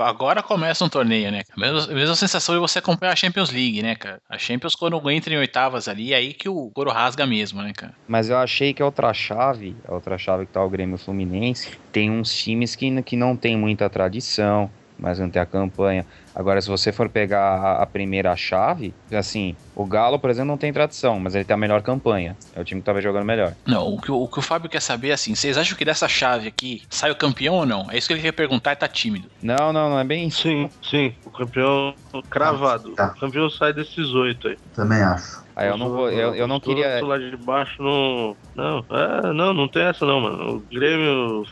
Agora começa um torneio, né? A mesma sensação de você acompanhar a Champions League, né, cara? A Champions, quando entra em oitavas ali, é aí que o couro rasga mesmo, né, cara? Mas eu achei que a outra chave que tá o Grêmio Fluminense, tem uns times que não tem muita tradição, mas não tem a campanha. Agora, se você for pegar a primeira chave, assim, o Galo, por exemplo, não tem tradição, mas ele tem a melhor campanha. É o time que tava jogando melhor. Não, o que o Fábio quer saber é assim, vocês acham que dessa chave aqui sai o campeão ou não? É isso que ele quer perguntar e tá tímido. Não é bem isso. Sim, o campeão cravado. O campeão sai desses 8 aí. Também acho. Ah, eu não vou, eu não queria... Lá de baixo não... Não, é, não, não tem essa não, mano. O Grêmio,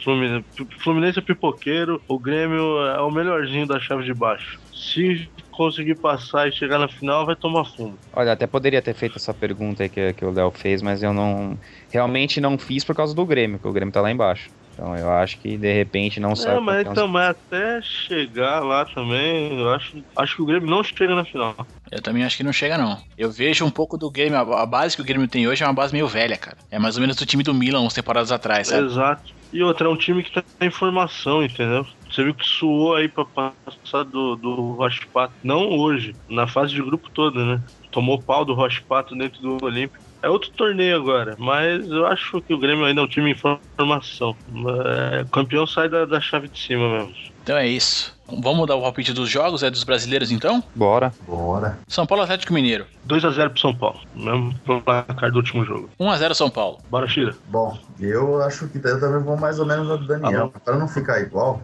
Fluminense é pipoqueiro, o Grêmio é o melhorzinho da chave de baixo. Se conseguir passar e chegar na final, vai tomar fumo. Olha, até poderia ter feito essa pergunta aí que o Léo fez, mas eu não... Realmente não fiz por causa do Grêmio, porque o Grêmio tá lá embaixo. Então eu acho que de repente não sai. É, mas então, mas até chegar lá também, eu acho que o Grêmio não chega na final. Eu também acho que não chega, não. Eu vejo um pouco do Grêmio, a base que o Grêmio tem hoje é uma base meio velha, cara. É mais ou menos do time do Milan uns temporadas atrás, sabe? Exato. E outra, é um time que tá em formação, entendeu? Você viu que suou aí pra passar do Rocha Pato. Não hoje, na fase de grupo toda, né? Tomou pau do Rocha Pato dentro do Olímpico. É outro torneio agora, mas eu acho que o Grêmio ainda é um time em formação. O campeão sai da chave de cima mesmo. Então é isso. Vamos mudar o palpite dos jogos, é dos brasileiros então? Bora. São Paulo, Atlético Mineiro. 2-0 pro São Paulo, mesmo placar do último jogo. 1-0 São Paulo. Bora, Chira. Bom, eu acho que eu também vou mais ou menos no Daniel. Pra não ficar igual,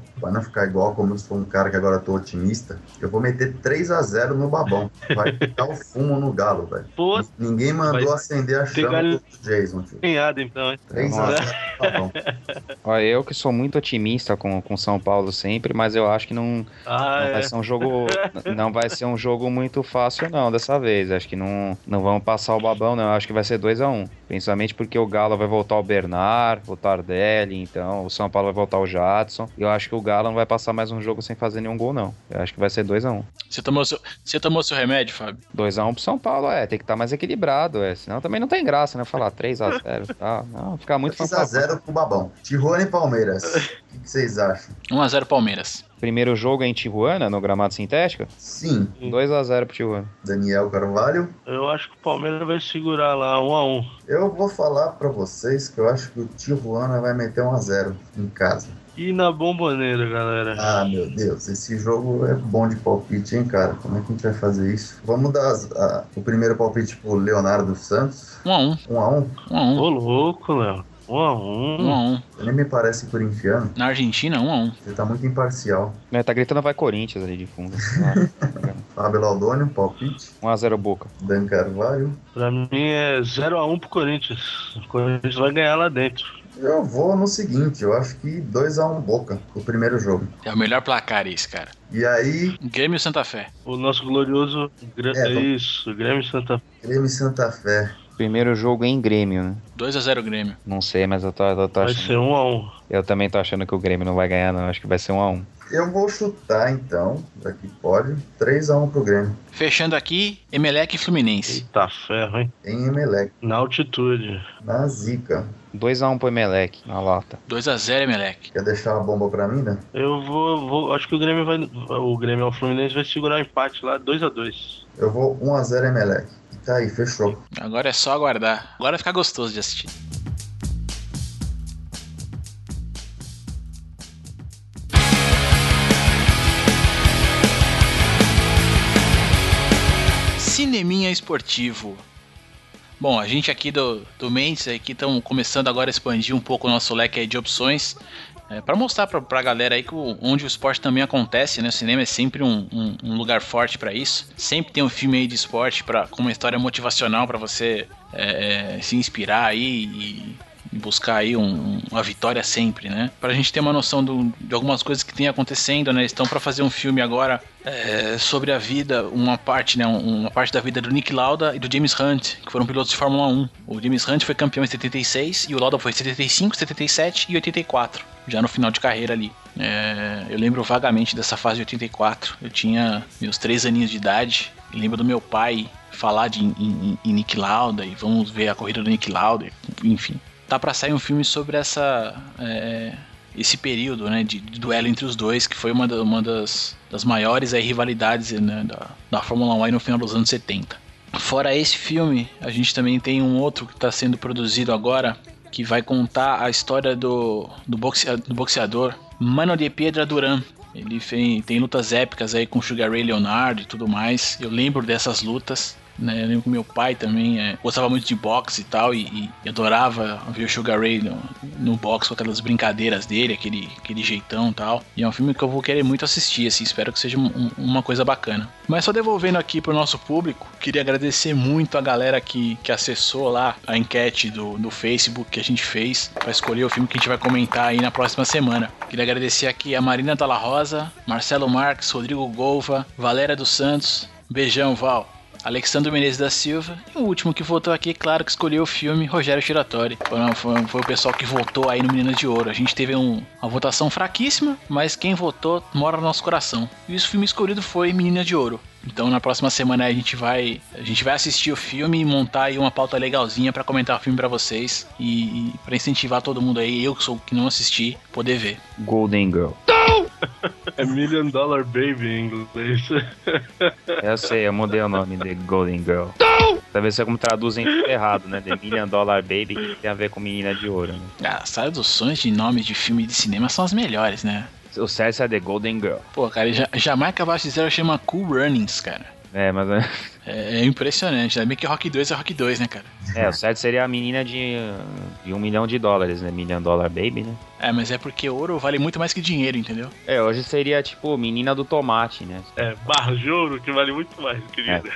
como eu sou um cara que agora tô otimista, eu vou meter 3-0 no Babão. Vai ficar o fumo no galo, velho. Ninguém mandou acender a chama do Jason, tio. Ganhado então, hein? 3-0 no Babão. Olha, eu que sou muito otimista com São Paulo sempre, mas eu acho que não vai ser um jogo, não vai ser um jogo muito fácil não, dessa vez. Acho que não vamos passar o Babão não, acho que vai ser 2-1, principalmente porque o Galo vai voltar o Bernard, o Tardelli, então o São Paulo vai voltar o Jadson, e eu acho que o Galo não vai passar mais um jogo sem fazer nenhum gol não, eu acho que vai ser 2-1. Você tomou seu remédio, Fábio? 2-1 pro São Paulo, tem que estar mais equilibrado, senão também não tem graça, né, falar 3-0, tá? Não, fica muito 3-0 pro Babão. Tijuana e Palmeiras, o que vocês acham? 1-0 Palmeiras. Primeiro jogo é em Tijuana, no gramado sintético? Sim. 2-0 pro Tijuana. Daniel Carvalho? Eu acho que o Palmeiras vai segurar lá, 1-1. Eu vou falar pra vocês que eu acho que o Tijuana vai meter 1-0 em casa. E na Bombonera, galera? Ah, meu Deus, esse jogo é bom de palpite, hein, cara? Como é que a gente vai fazer isso? Vamos dar o primeiro palpite pro Leonardo Santos. 1-1. 1-1? 1-1. Ô, louco, Léo. 1-1. Ele me parece corintiano. Na Argentina, 1-1. Você tá muito imparcial. Tá gritando vai Corinthians ali de fundo. Fábio Laudônio, palpite. 1-0 Boca. Dan Carvalho. Pra mim é 0-1 pro Corinthians. O Corinthians vai ganhar lá dentro. Eu vou no seguinte, eu acho que 2-1 Boca, o primeiro jogo. É o melhor placar isso, cara. E aí... Grêmio e Santa Fé. O nosso glorioso... Isso, Grêmio e Santa Fé. Grêmio e Santa Fé. Primeiro jogo em Grêmio, né? 2-0 Grêmio. Não sei, mas eu tô achando... Vai ser 1-1. Eu também tô achando que o Grêmio não vai ganhar, não. Acho que vai ser 1-1. Eu vou chutar, então, daqui pode, 3-1 pro Grêmio. Fechando aqui, Emelec e Fluminense. Eita ferro, hein? Em Emelec. Na altitude. Na zica. 2-1 pro Emelec, na lata. 2-0 Emelec. Quer deixar uma bomba pra mim, né? Eu vou... Acho que o Grêmio vai... O Grêmio, o Fluminense vai segurar o empate lá, 2-2. Eu vou 1-0 Emelec. Tá aí, fechou. Agora é só aguardar. Agora vai ficar gostoso de assistir. Cineminha esportivo. Bom, a gente aqui do Mendes aqui estão começando agora a expandir um pouco o nosso leque aí de opções. Pra mostrar pra galera aí que onde o esporte também acontece, né? O cinema é sempre um lugar forte pra isso. Sempre tem um filme aí de esporte com uma história motivacional pra você se inspirar aí e buscar aí uma vitória sempre, né? Pra gente ter uma noção de algumas coisas que tem acontecendo, né? Eles estão pra fazer um filme agora sobre a vida, uma parte da vida do Nick Lauda e do James Hunt, que foram pilotos de Fórmula 1. O James Hunt foi campeão em 76 e o Lauda foi em 75, 77 e 84. Já no final de carreira ali. Eu lembro vagamente dessa fase de 84. Eu tinha meus 3 aninhos de idade. Eu lembro do meu pai falar em Nick Lauda. E vamos ver a corrida do Nick Lauda. Enfim. Tá pra sair um filme sobre esse período, né, de duelo entre os dois, que foi uma das maiores rivalidades, né, da Fórmula 1 aí no final dos anos 70. Fora esse filme, a gente também tem um outro que tá sendo produzido agora, que vai contar a história do boxeador Mano de Piedra Duran. Ele tem lutas épicas aí com Sugar Ray Leonard e tudo mais. Eu lembro dessas lutas. né? Eu lembro que meu pai também gostava muito de boxe e tal, e adorava ver o Sugar Ray no boxe com aquelas brincadeiras dele, aquele jeitão e tal. E é um filme que eu vou querer muito assistir, assim, espero que seja uma coisa bacana. Mas só devolvendo aqui pro nosso público, queria agradecer muito a galera que acessou lá a enquete do Facebook que a gente fez para escolher o filme que a gente vai comentar aí na próxima semana. Queria agradecer aqui a Marina Dalla Rosa, Marcelo Marques, Rodrigo Golva, Valéria dos Santos, beijão Val, Alexandre Menezes da Silva, e o último que votou aqui, claro que escolheu o filme, Rogério Giratori. Foi o pessoal que votou aí no Meninas de Ouro. A gente teve uma votação fraquíssima, mas quem votou mora no nosso coração. E o filme escolhido foi Meninas de Ouro. Então na próxima semana a gente vai assistir o filme e montar aí uma pauta legalzinha pra comentar o filme pra vocês e pra incentivar todo mundo aí, eu que sou que não assisti, poder ver. Golden Girl. É Million Dollar Baby em inglês. Eu sei, eu mudei o nome de Golden Girl. Talvez seja como traduzem errado, né? The Million Dollar Baby, que tem a ver com Menina de Ouro, né? Ah, as traduções de nomes de filme de cinema são as melhores, né? O César é The Golden Girl. Pô, cara, Jamaica Abaixo de Zero chama Cool Runnings, cara. É, mas... É impressionante, né? Meio que Rock 2 é Rock 2, né, cara? É, o certo seria a menina de $1 milhão, né? Million Dollar Baby, né? É, mas é porque ouro vale muito mais que dinheiro, entendeu? É, hoje seria, tipo, menina do tomate, né? É, barra de ouro que vale muito mais, querida.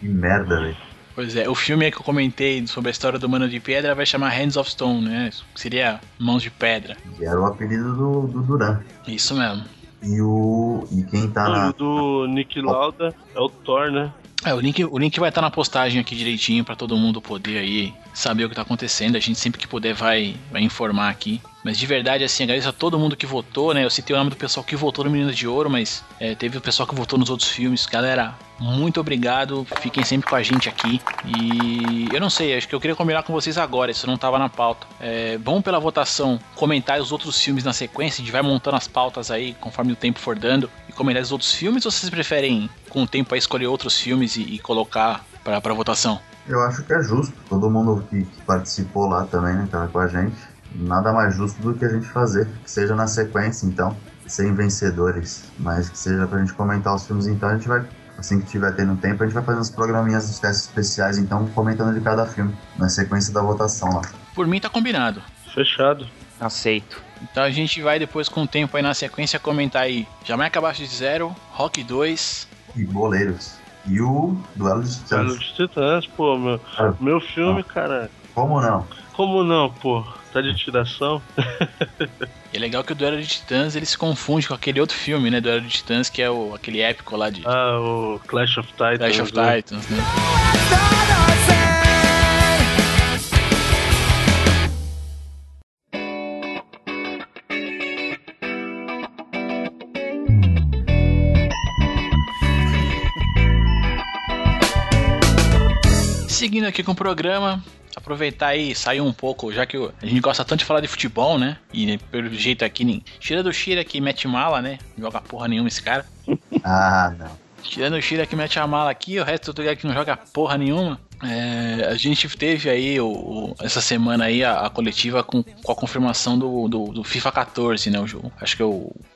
Que merda, velho. Pois é, o filme que eu comentei sobre a história do Mano de Pedra vai chamar Hands of Stone, né? Seria Mãos de Pedra. E era o apelido do Duran. Isso mesmo. E quem tá lá? O do Nick Lauda é o Thor, né? É, o link vai estar na postagem aqui direitinho pra todo mundo poder aí saber o que tá acontecendo. A gente sempre que puder vai informar aqui. Mas de verdade, assim, agradeço a todo mundo que votou, né? Eu citei o nome do pessoal que votou no Menino de Ouro, mas teve o pessoal que votou nos outros filmes. Galera, muito obrigado. Fiquem sempre com a gente aqui. E eu não sei, acho que eu queria combinar com vocês agora, isso não tava na pauta. Vão pela votação comentar os outros filmes na sequência. A gente vai montando as pautas aí, conforme o tempo for dando. E comentar os outros filmes, ou vocês preferem com o tempo aí escolher outros filmes e colocar pra votação? Eu acho que é justo. Todo mundo que participou lá também, né, tava com a gente. Nada mais justo do que a gente fazer, que seja na sequência, então, sem vencedores, mas que seja pra gente comentar os filmes. Então a gente vai, assim que tiver tendo tempo, a gente vai fazendo os programinhas dos testes especiais, então comentando de cada filme, na sequência da votação lá. Por mim tá combinado. Fechado. Aceito. Então a gente vai depois com o tempo aí na sequência comentar aí Jamaica Abaixo de Zero, Rock 2... E Boleiros. E o Duelo de Titãs. Duelo de Titãs, pô, meu filme, cara. Como não? Como não, pô? Tá de tiração. É legal que o Duelo de Titãs, ele se confunde com aquele outro filme, né? Duelo de Titãs, que é aquele épico lá de... Ah, o Clash of Titans. Clash of Titans, né? Seguindo aqui com o programa, aproveitar aí, sair um pouco, já que a gente gosta tanto de falar de futebol, né? E pelo jeito aqui, nem tira do Shira que mete mala, né? Não joga porra nenhuma esse cara. Ah, não. Tirando o Shira que mete a mala aqui, o resto do lugar que não joga porra nenhuma. A gente teve aí essa semana aí a coletiva com a confirmação do FIFA 14, né? O jogo. Acho que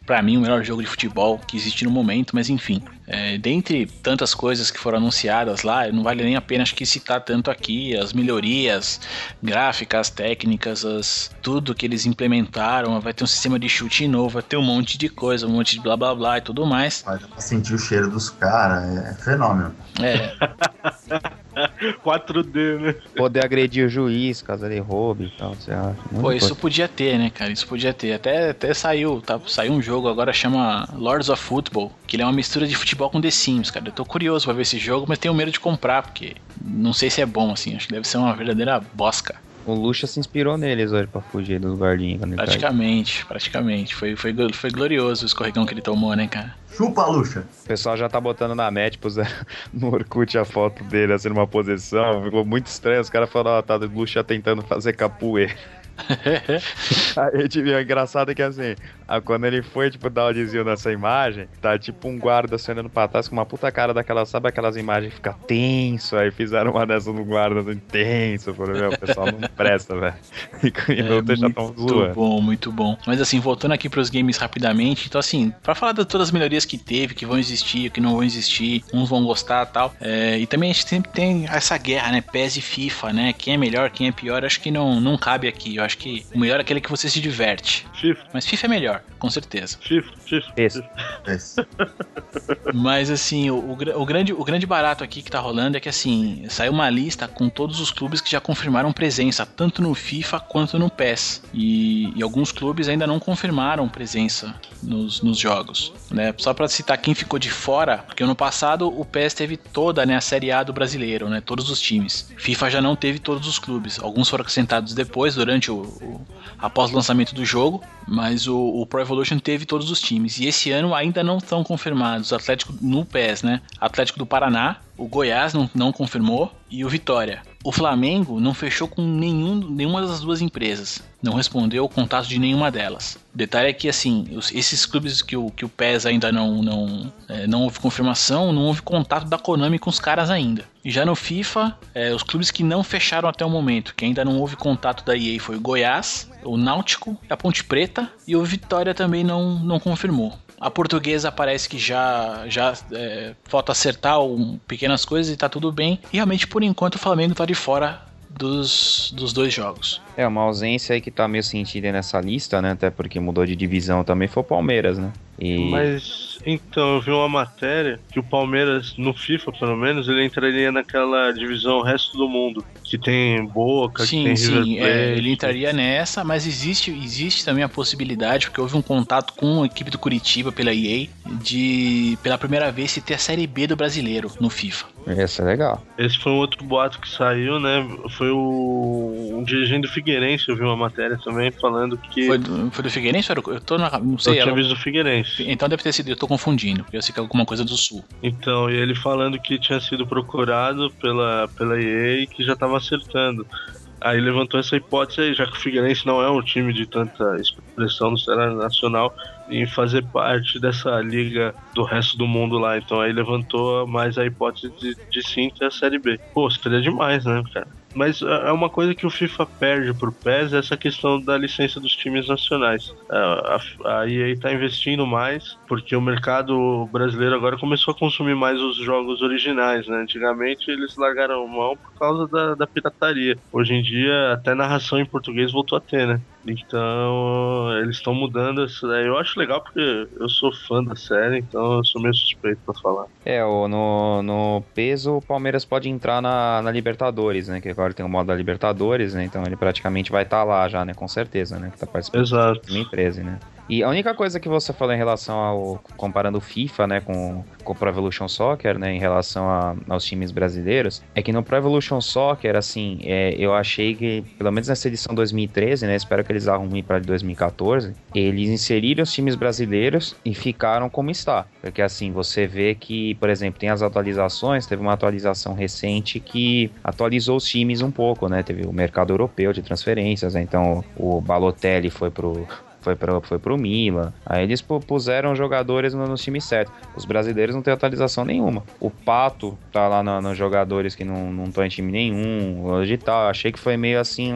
pra mim o melhor jogo de futebol que existe no momento, mas enfim. Dentre tantas coisas que foram anunciadas lá, não vale nem a pena acho que citar tanto aqui as melhorias gráficas, técnicas, tudo que eles implementaram. Vai ter um sistema de chute novo, vai ter um monte de coisa, um monte de blá blá blá e tudo mais. Vai sentir o cheiro dos caras, é fenômeno. É. 4D, né? Poder agredir o juiz, caso ele roube e tal, você acha? Pô, isso podia ter, né, cara? Isso podia ter. Até saiu, tá? Saiu um jogo agora, chama Lords of Football, que ele é uma mistura de futebol com The Sims, cara. Eu tô curioso pra ver esse jogo, mas tenho medo de comprar, porque não sei se é bom, assim. Acho que deve ser uma verdadeira bosca. O Lucha se inspirou neles hoje pra fugir dos guardinhos. Praticamente. Foi glorioso o escorregão que ele tomou, né, cara? Chupa, Lucha! O pessoal já tá botando na net, puseram no Orkut a foto dele, assim, numa posição. Ficou muito estranho. Os caras falaram, ó, tá o Lucha tentando fazer capoeira. Aí, tipo, o engraçado é que, assim, Aí quando ele foi, tipo, dar o desvio nessa imagem, tá tipo um guarda acionando pra trás com uma puta cara daquela, sabe aquelas imagens que fica tenso, aí fizeram uma dessa no guarda tenso, falei, meu, o pessoal não presta, velho. Muito bom, muito bom. Mas assim, voltando aqui pros games rapidamente, então assim, pra falar de todas as melhorias que teve, que vão existir, que não vão existir, uns vão gostar e tal, e também a gente sempre tem essa guerra, né, PES e FIFA, né, quem é melhor, quem é pior, acho que não cabe aqui, eu acho que o melhor é aquele que você se diverte. Mas FIFA é melhor, com certeza. Mas assim, o grande barato aqui que tá rolando é que assim, saiu uma lista com todos os clubes que já confirmaram presença, tanto no FIFA quanto no PES, e alguns clubes ainda não confirmaram presença nos jogos, né? Só pra citar quem ficou de fora, porque ano passado o PES teve toda, né, a Série A do brasileiro, né, todos os times. FIFA já não teve todos os clubes, alguns foram acrescentados depois, durante após o lançamento do jogo, mas o Pro Evolution teve todos os times, e esse ano ainda não estão confirmados, Atlético no PES, né, Atlético do Paraná, o Goiás não confirmou, e o Vitória. O Flamengo não fechou com nenhuma das duas empresas, não respondeu o contato de nenhuma delas. Detalhe é que, assim, esses clubes que o PES ainda não houve confirmação, não houve contato da Konami com os caras ainda. E já no FIFA, os clubes que não fecharam até o momento, que ainda não houve contato da EA, foi o Goiás, o Náutico, a Ponte Preta, e o Vitória também não confirmou. A Portuguesa parece que já falta acertar pequenas coisas e tá tudo bem. E realmente, por enquanto, o Flamengo tá de fora dos dois jogos. É, uma ausência aí que tá meio sentida nessa lista, né? Até porque mudou de divisão também, foi o Palmeiras, né? E... Mas, então, eu vi uma matéria que o Palmeiras, no FIFA pelo menos, ele entraria naquela divisão resto do mundo, que tem Boca, sim, que tem River Plate. Ele entraria nessa, mas existe também a possibilidade, porque houve um contato com a equipe do Curitiba pela EA, de pela primeira vez se ter a Série B do brasileiro no FIFA. Isso é legal. Esse foi um outro boato que saiu, né? Foi um dirigente do Figueirense, eu vi uma matéria também falando que... Foi do Figueirense? Eu tô na... não sei. Eu tinha visto do Figueirense. Então deve ter sido, eu tô confundindo, eu sei que é alguma coisa do Sul. Então, e ele falando que tinha sido procurado pela EA e que já tava acertando. Aí levantou essa hipótese aí, já que o Figueirense não é um time de tanta expressão no cenário nacional, em fazer parte dessa liga do resto do mundo lá. Então aí levantou mais a hipótese de sim ter a Série B. Pô, seria demais, né, cara? Mas é uma coisa que o FIFA perde pro PES, essa questão da licença dos times nacionais. A EA tá investindo mais, porque o mercado brasileiro agora começou a consumir mais os jogos originais, né? Antigamente eles largaram mão por causa da pirataria. Hoje em dia até narração em português voltou a ter, né? Então eles estão mudando isso daí. Eu acho legal porque eu sou fã da série, então eu sou meio suspeito pra falar. No peso o Palmeiras pode entrar na Libertadores, né? Que agora tem o modo da Libertadores, né? Então ele praticamente vai estar lá já, né? Com certeza, né? Que tá participando de uma empresa, né? E a única coisa que você falou em relação ao... comparando o FIFA, né, com o Pro Evolution Soccer, né, em relação aos times brasileiros, é que no Pro Evolution Soccer, assim, eu achei que, pelo menos nessa edição 2013, né, espero que eles arrumem para 2014, eles inseriram os times brasileiros e ficaram como está. Porque, assim, você vê que, por exemplo, tem as atualizações, teve uma atualização recente que atualizou os times um pouco, né, teve o mercado europeu de transferências, né, então o Balotelli foi pro Milan, aí eles puseram jogadores nos times certos. Os brasileiros não têm atualização nenhuma. O Pato tá lá nos jogadores que não estão em time nenhum, hoje tá. Achei que foi meio assim,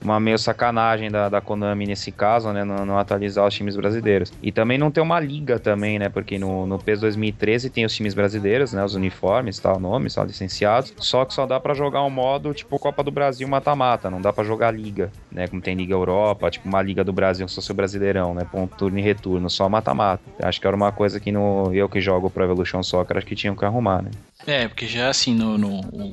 uma meio sacanagem da Konami nesse caso, né, não atualizar os times brasileiros. E também não tem uma liga também, né, porque no PES 2013 tem os times brasileiros, né, os uniformes, tá, o nome, só licenciados, só que só dá pra jogar um modo tipo Copa do Brasil mata-mata, não dá pra jogar liga, né, como tem Liga Europa, tipo uma Liga do Brasil, só se o Brasileirão, né? Ponto, turno e retorno, só mata-mata. Acho que era uma coisa que eu que jogo Pro Evolution Soccer, acho que tinham que arrumar, né? É, porque já assim,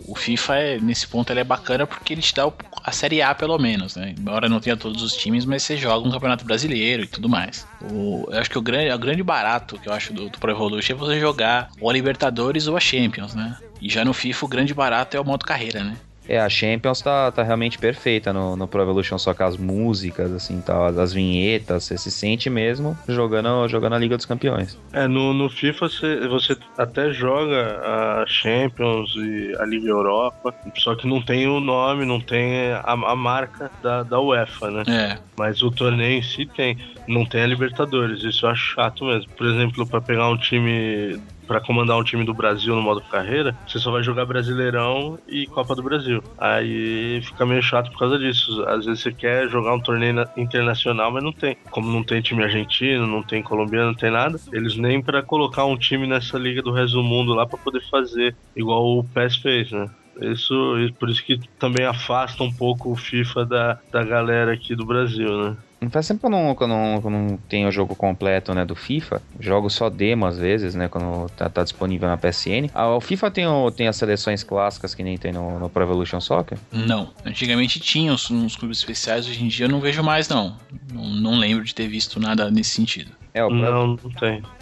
o FIFA, nesse ponto, ele é bacana porque ele te dá a Série A, pelo menos, né? Embora não tenha todos os times, mas você joga um campeonato brasileiro e tudo mais. Eu acho que o grande barato que eu acho do Pro Evolution é você jogar ou a Libertadores ou a Champions, né? E já no FIFA, o grande barato é o modo carreira, né? É, a Champions tá realmente perfeita no Pro Evolution, só que as músicas, assim, tá, as vinhetas, você se sente mesmo jogando a Liga dos Campeões. É, no FIFA você até joga a Champions e a Liga Europa, só que não tem o nome, não tem a marca da UEFA, né? É. Mas o torneio em si tem, não tem a Libertadores, isso eu acho chato mesmo. Por exemplo, pra pegar um time... Pra comandar um time do Brasil no modo carreira, você só vai jogar Brasileirão e Copa do Brasil. Aí fica meio chato por causa disso. Às vezes você quer jogar um torneio internacional, mas não tem. Como não tem time argentino, não tem colombiano, não tem nada, eles nem pra colocar um time nessa liga do resto do mundo lá pra poder fazer, igual o PES fez, né? Isso, por isso que também afasta um pouco o FIFA da galera aqui do Brasil, né? Faz tempo que eu não tenho o jogo completo, né, do FIFA. Jogo só demo às vezes, né, quando tá disponível na PSN. O FIFA tem as seleções clássicas que nem tem no Pro Evolution Soccer? Não. Antigamente tinha uns clubes especiais, hoje em dia eu não vejo mais, não. Não lembro de ter visto nada nesse sentido. Não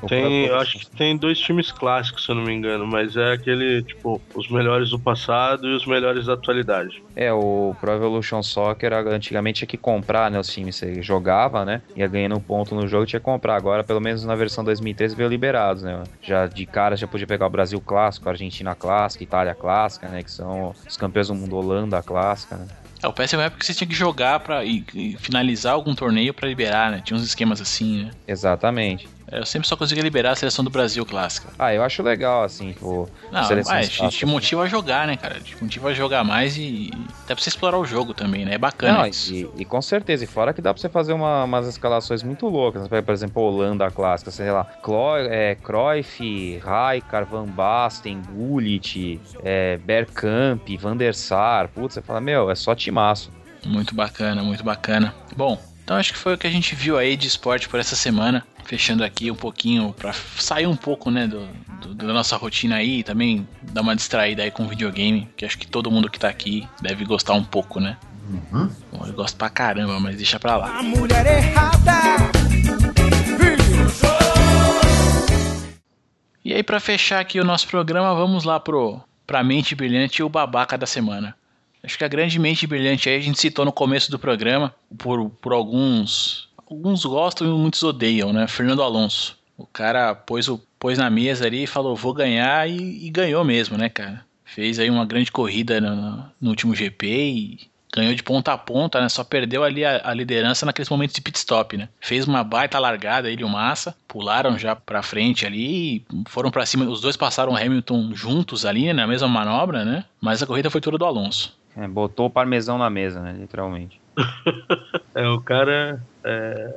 tem. Eu acho que tem dois times clássicos, se eu não me engano, mas é aquele, tipo, os melhores do passado e os melhores da atualidade. O Pro Evolution Soccer, antigamente tinha que comprar, né, os times, você jogava, né, ia ganhando um ponto no jogo, tinha que comprar. Agora, pelo menos na versão 2013, veio liberados, né, já de cara já podia pegar o Brasil clássico, a Argentina clássica, a Itália clássica, né, que são os campeões do mundo, Holanda clássica, né. O PS é uma época que você tinha que jogar e finalizar algum torneio pra liberar, né? Tinha uns esquemas assim, né? Exatamente. Eu sempre só conseguia liberar a seleção do Brasil clássica. Eu acho legal, assim, tipo... Não, te motiva a jogar, né, cara? Te motiva a jogar mais e... Dá pra você explorar o jogo também, né? É bacana. Não, isso. E com certeza. E fora que dá pra você fazer umas escalações muito loucas. Né? Por exemplo, Holanda clássica, sei lá. Cruyff, Rijkaard, Van Basten, Gullit, Bergkamp, Van der Sar. Putz, você fala, meu, é só timaço. Muito bacana, muito bacana. Bom, então acho que foi o que a gente viu aí de esporte por essa semana. Fechando aqui um pouquinho, pra sair um pouco, né, da nossa rotina aí, e também dar uma distraída aí com o videogame, que acho que todo mundo que tá aqui deve gostar um pouco, né? Uhum. Bom, eu gosto pra caramba, mas deixa pra lá. A mulher errada. E aí, pra fechar aqui o nosso programa, vamos lá pra mente brilhante e o babaca da semana. Acho que a grande mente brilhante aí a gente citou no começo do programa, por alguns... Alguns gostam e muitos odeiam, né? Fernando Alonso. O cara pôs na mesa ali e falou, vou ganhar, e ganhou mesmo, né, cara? Fez aí uma grande corrida no último GP e ganhou de ponta a ponta, né? Só perdeu ali a liderança naqueles momentos de pit stop, né? Fez uma baita largada, ele e o Massa, pularam já pra frente ali e foram pra cima. Os dois passaram o Hamilton juntos ali, né, na mesma manobra, né? Mas a corrida foi toda do Alonso. Botou o parmesão na mesa, né, literalmente. O cara...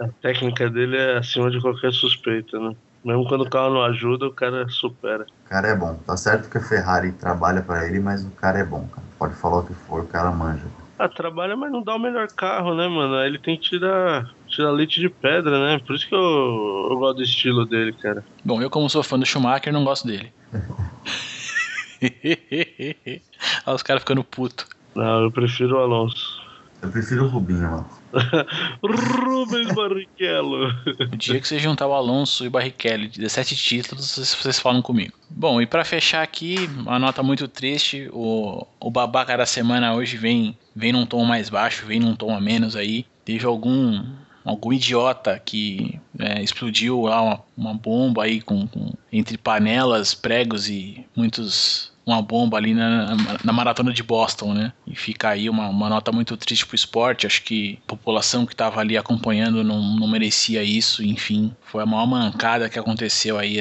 a técnica dele é acima de qualquer suspeita, né? Mesmo quando o carro não ajuda, o cara supera. O cara é bom. Tá certo que a Ferrari trabalha pra ele, mas o cara é bom, cara. Pode falar o que for, o cara manja. Trabalha, mas não dá o melhor carro, né, mano? Ele tem que tirar leite de pedra, né? Por isso que eu gosto do estilo dele, cara. Bom, eu como sou fã do Schumacher, não gosto dele. Olha os caras ficando puto. Não, eu prefiro o Alonso. Eu prefiro o Rubinho, mano. Rubens Barrichello. O dia que você juntar o Alonso e o Barrichello, 17 títulos, vocês falam comigo. Bom, e pra fechar aqui, uma nota muito triste, o babaca da semana hoje vem num tom mais baixo, vem num tom a menos aí. Teve algum idiota que explodiu lá uma bomba aí entre panelas, pregos e muitos... Uma bomba ali na maratona de Boston, né? E fica aí uma nota muito triste pro esporte. Acho que a população que tava ali acompanhando não merecia isso. Enfim, foi a maior mancada que aconteceu aí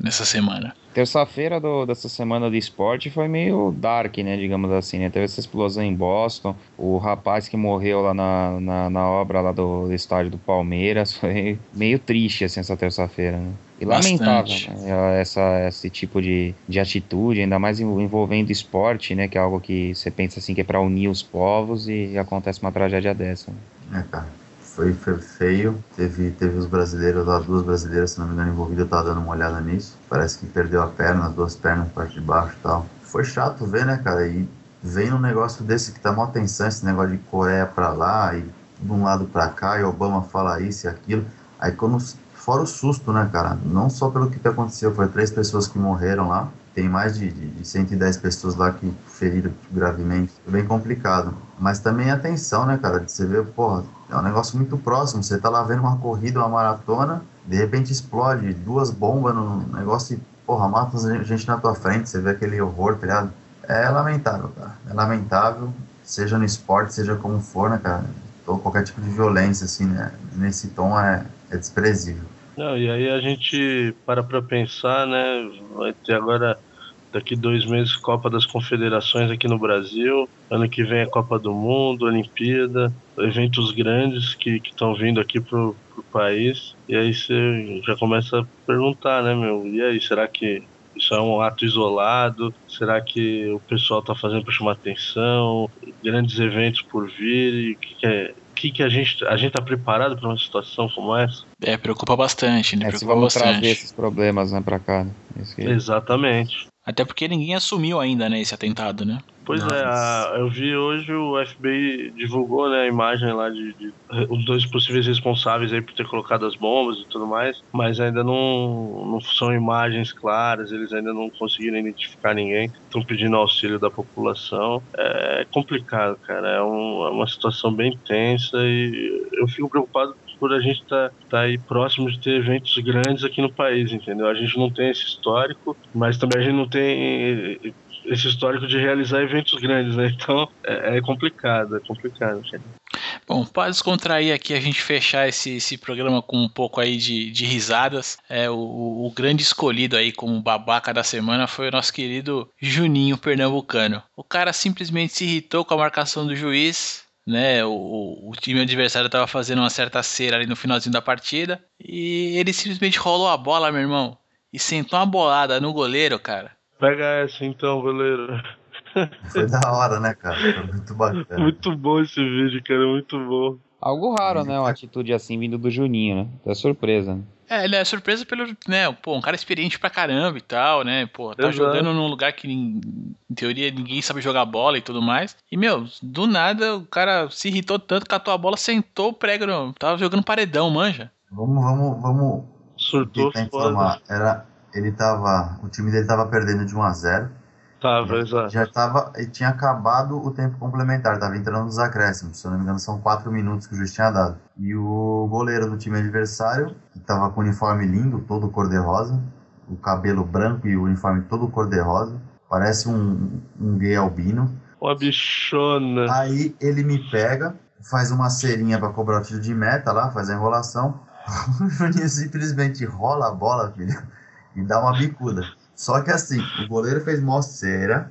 nessa semana. Terça-feira dessa semana do esporte foi meio dark, né, digamos assim, né? Teve essa explosão em Boston, o rapaz que morreu lá na obra lá do estádio do Palmeiras, foi meio triste, assim, essa terça-feira, né? E bastante. Lamentável, né? Esse tipo de atitude, ainda mais envolvendo esporte, né, que é algo que você pensa, assim, que é pra unir os povos e acontece uma tragédia dessa, né? Cara. Foi feio, teve os brasileiros lá, duas brasileiras, se não me engano, envolvidas, eu tava dando uma olhada nisso, parece que perdeu as duas pernas, parte de baixo e tal. Foi chato ver, né, cara, e vem um negócio desse que tá mó tensão, esse negócio de Coreia pra lá, e de um lado pra cá, e Obama fala isso e aquilo, aí fora o susto, né, cara, não só pelo que aconteceu, foi 3 pessoas que morreram lá, tem mais de 110 pessoas lá que feriram gravemente. Foi bem complicado. Mas também atenção, né, cara? Você vê, porra, é um negócio muito próximo. Você tá lá vendo uma corrida, uma maratona, de repente explode duas bombas no negócio e, porra, mata gente na tua frente. Você vê aquele horror, tá ligado? É lamentável, cara. É lamentável, seja no esporte, seja como for, né, cara? Ou qualquer tipo de violência, assim, né? Nesse tom é desprezível. Não, e aí a gente para pensar, né? Vai ter agora, daqui 2 meses, Copa das Confederações aqui no Brasil. Ano que vem a Copa do Mundo, Olimpíada, eventos grandes que estão vindo aqui pro país. E aí você já começa a perguntar, né, meu? E aí, será que isso é um ato isolado? Será que o pessoal está fazendo para chamar atenção? Grandes eventos por vir? E o que é? Que a gente tá preparado para uma situação como essa? É, preocupa bastante, né? Preocupa vamos bastante. Trazer esses problemas, né, para cá. Né? Exatamente. Até porque ninguém assumiu ainda, né, esse atentado, né? Pois Nossa. É, eu vi hoje o FBI divulgou, né, a imagem lá de os 2 possíveis responsáveis aí por ter colocado as bombas e tudo mais, mas ainda não são imagens claras, eles ainda não conseguiram identificar ninguém, estão pedindo auxílio da população. É complicado, cara, é uma situação bem tensa e eu fico preocupado por a gente tá aí próximo de ter eventos grandes aqui no país, entendeu? A gente não tem esse histórico, mas também a gente não tem esse histórico de realizar eventos grandes, né? Então é complicado, gente. Bom, para descontrair aqui, a gente fechar esse programa com um pouco aí de risadas, o grande escolhido aí como babaca da semana foi o nosso querido Juninho Pernambucano. O cara simplesmente se irritou com a marcação do juiz, né? O time adversário estava fazendo uma certa cera ali no finalzinho da partida e ele simplesmente rolou a bola, meu irmão, e sentou uma bolada no goleiro, cara. Pega essa então, goleiro. Foi da hora, né, cara? Foi muito bacana. Muito bom esse vídeo, cara, muito bom. Algo raro, né, uma atitude assim vindo do Juninho, né? É surpresa, né? É, ele é surpresa pelo, né, pô, um cara experiente pra caramba e tal, né, pô, tá jogando num lugar que, em teoria, ninguém sabe jogar bola e tudo mais. E, meu, do nada, o cara se irritou tanto, catou a bola, sentou o prego, tava jogando paredão, manja. Vamos. Surtou foda. Ele tava, o time dele tava perdendo de 1-0. Tava, exato. Já tava, e tinha acabado o tempo complementar, tava entrando nos acréscimos, se eu não me engano são 4 minutos que o juiz tinha dado. E o goleiro do time adversário, que tava com o uniforme lindo, todo cor-de-rosa, o cabelo branco e o uniforme todo cor-de-rosa, parece um gay albino. Ó, bichona. Aí ele me pega, faz uma cerinha pra cobrar o tiro de meta lá, faz a enrolação, o Juninho simplesmente rola a bola, filho, e dá uma bicuda. Só que assim, o goleiro fez moceira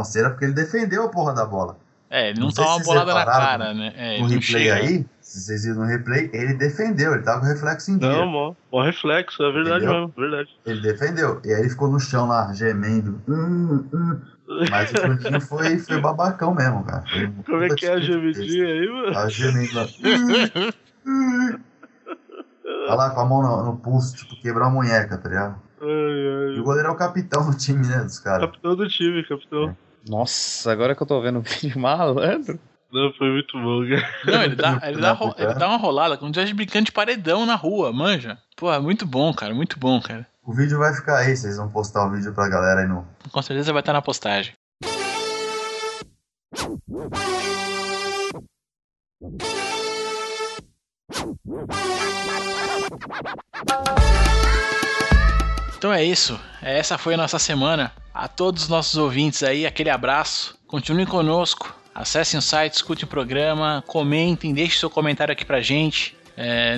porque ele defendeu a porra da bola. É, ele não toma uma bolada na cara, né? É, no replay aí, se vocês viram no replay, ele defendeu, ele tava com o reflexo em dia. Não, bom reflexo, é verdade. Entendeu? Mesmo, verdade. Ele defendeu, e aí ele ficou no chão lá, gemendo. Mas o Juninho foi babacão mesmo, cara. Como é que é a gemidinha aí, mano? Tava gemendo lá. Tá lá com a mão no pulso, tipo, quebrar a munheca, tá ligado? E o goleiro é o capitão do time, né, dos caras? Capitão do time, capitão. É. Nossa, agora que eu tô vendo o vídeo, malandro. Não, foi muito bom, cara. Não, ele dá uma rolada, como se estivesse brincando de paredão na rua, manja. Pô, é muito bom, cara, muito bom, cara. O vídeo vai ficar aí, vocês vão postar o vídeo pra galera aí no... Com certeza vai estar na postagem. Então é isso, essa foi a nossa semana. A todos os nossos ouvintes aí, aquele abraço. Continuem conosco, acessem o site, escutem o programa, comentem, deixem seu comentário aqui pra gente.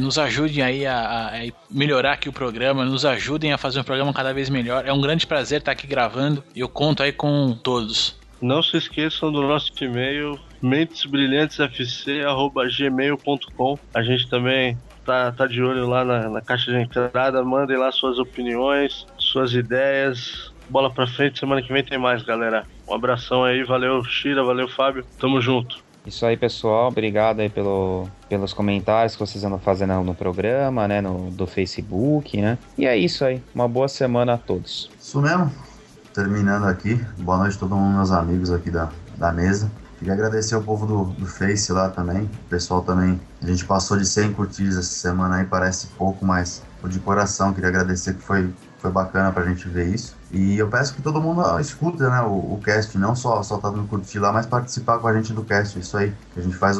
Nos ajudem aí a melhorar aqui o programa, nos ajudem a fazer um programa cada vez melhor. É um grande prazer estar aqui gravando e eu conto aí com todos. Não se esqueçam do nosso e-mail, mentesbrilhantesfc@gmail.com. A gente também... Tá de olho lá na caixa de entrada. Mandem lá suas opiniões, suas ideias. Bola pra frente, semana que vem tem mais, galera. Um abração aí, valeu Shira, valeu Fábio. Tamo junto. Isso aí, pessoal. Obrigado aí pelos comentários que vocês andam fazendo no programa, né? Do Facebook, né? E é isso aí. Uma boa semana a todos. Isso mesmo. Terminando aqui. Boa noite a todo mundo, meus amigos aqui da mesa. Queria agradecer ao povo do Face lá também, o pessoal também, a gente passou de 100 curtidas essa semana aí, parece pouco, mas de coração, queria agradecer que foi foi bacana pra gente ver isso. E eu peço que todo mundo escuta, né, o cast, não só tá dando curtir lá, mas participar com a gente do cast. Isso aí que a gente faz,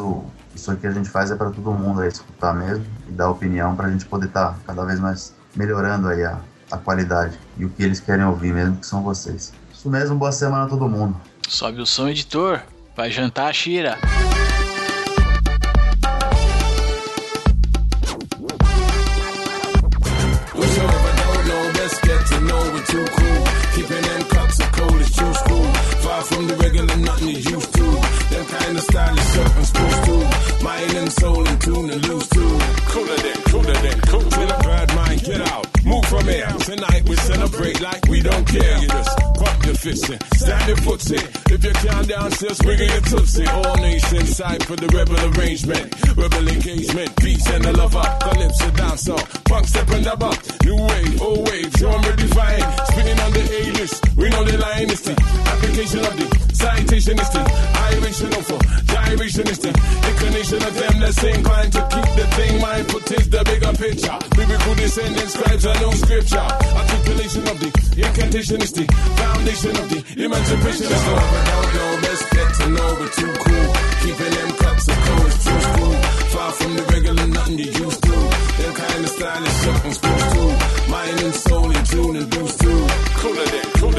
isso aí que a gente faz é pra todo mundo aí escutar mesmo e dar opinião pra gente poder tá cada vez mais melhorando aí a qualidade e o que eles querem ouvir mesmo, que são vocês. Isso mesmo, boa semana a todo mundo. Sobe o som, editor. Vai jantar, Shira. From the regular, nothing you used to. Them kind of style is something supposed to. Mind and soul in tune and loose too. Cooler than cool. With a bad mind, get out, move from here. Tonight we celebrate like we don't care. You just pop your fist in, stand your footsie. If you can't dance, just wiggle your tootsie. All nations side for the rebel arrangement, rebel engagement, peace and the lover, calypso dancer, punk step and dub up, new wave, old wave, genre divine, spinning on the A-list. We know the line is the application of. Citation is the iration of a gyration is the inclination of them that's inclined to keep the thing mindful. Tis the bigger picture. Biblical descendants, scribes are no scripture. Articulation of the incantation is the foundation of the emancipation of the. Let's get to know we're too cool. Keeping them cups of cold is too cool. Far from the regular, nothing you used to. Them kind of style is something supposed to. Mind and soul in tune and boost too. Cooler than cool.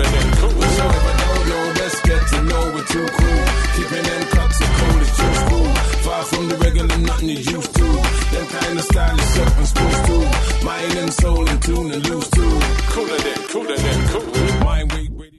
So if I don't know, let's get to know we're too cool. Keeping them cups of cold is too cool. Far from the regular, nothing you used to. Them kind of style is something supposed to. Mind and soul in tune and loose too. Cooler than cool. Mind weight.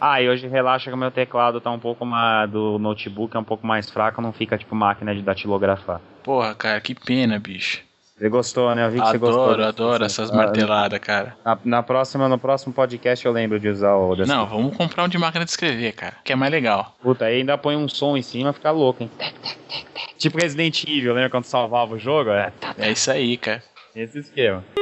E hoje relaxa que meu teclado tá um pouco mais... do notebook é um pouco mais fraco, não fica tipo máquina de datilografar. Porra, cara, que pena, bicho. Você gostou, né? Eu vi que você gostou. Adoro essas marteladas, cara. No próximo podcast eu lembro de usar o... Não, vamos comprar um de máquina de escrever, cara, que é mais legal. Puta, aí ainda põe um som em cima, fica louco, hein? Tipo Resident Evil, lembra quando salvava o jogo? É isso aí, cara. Esse esquema.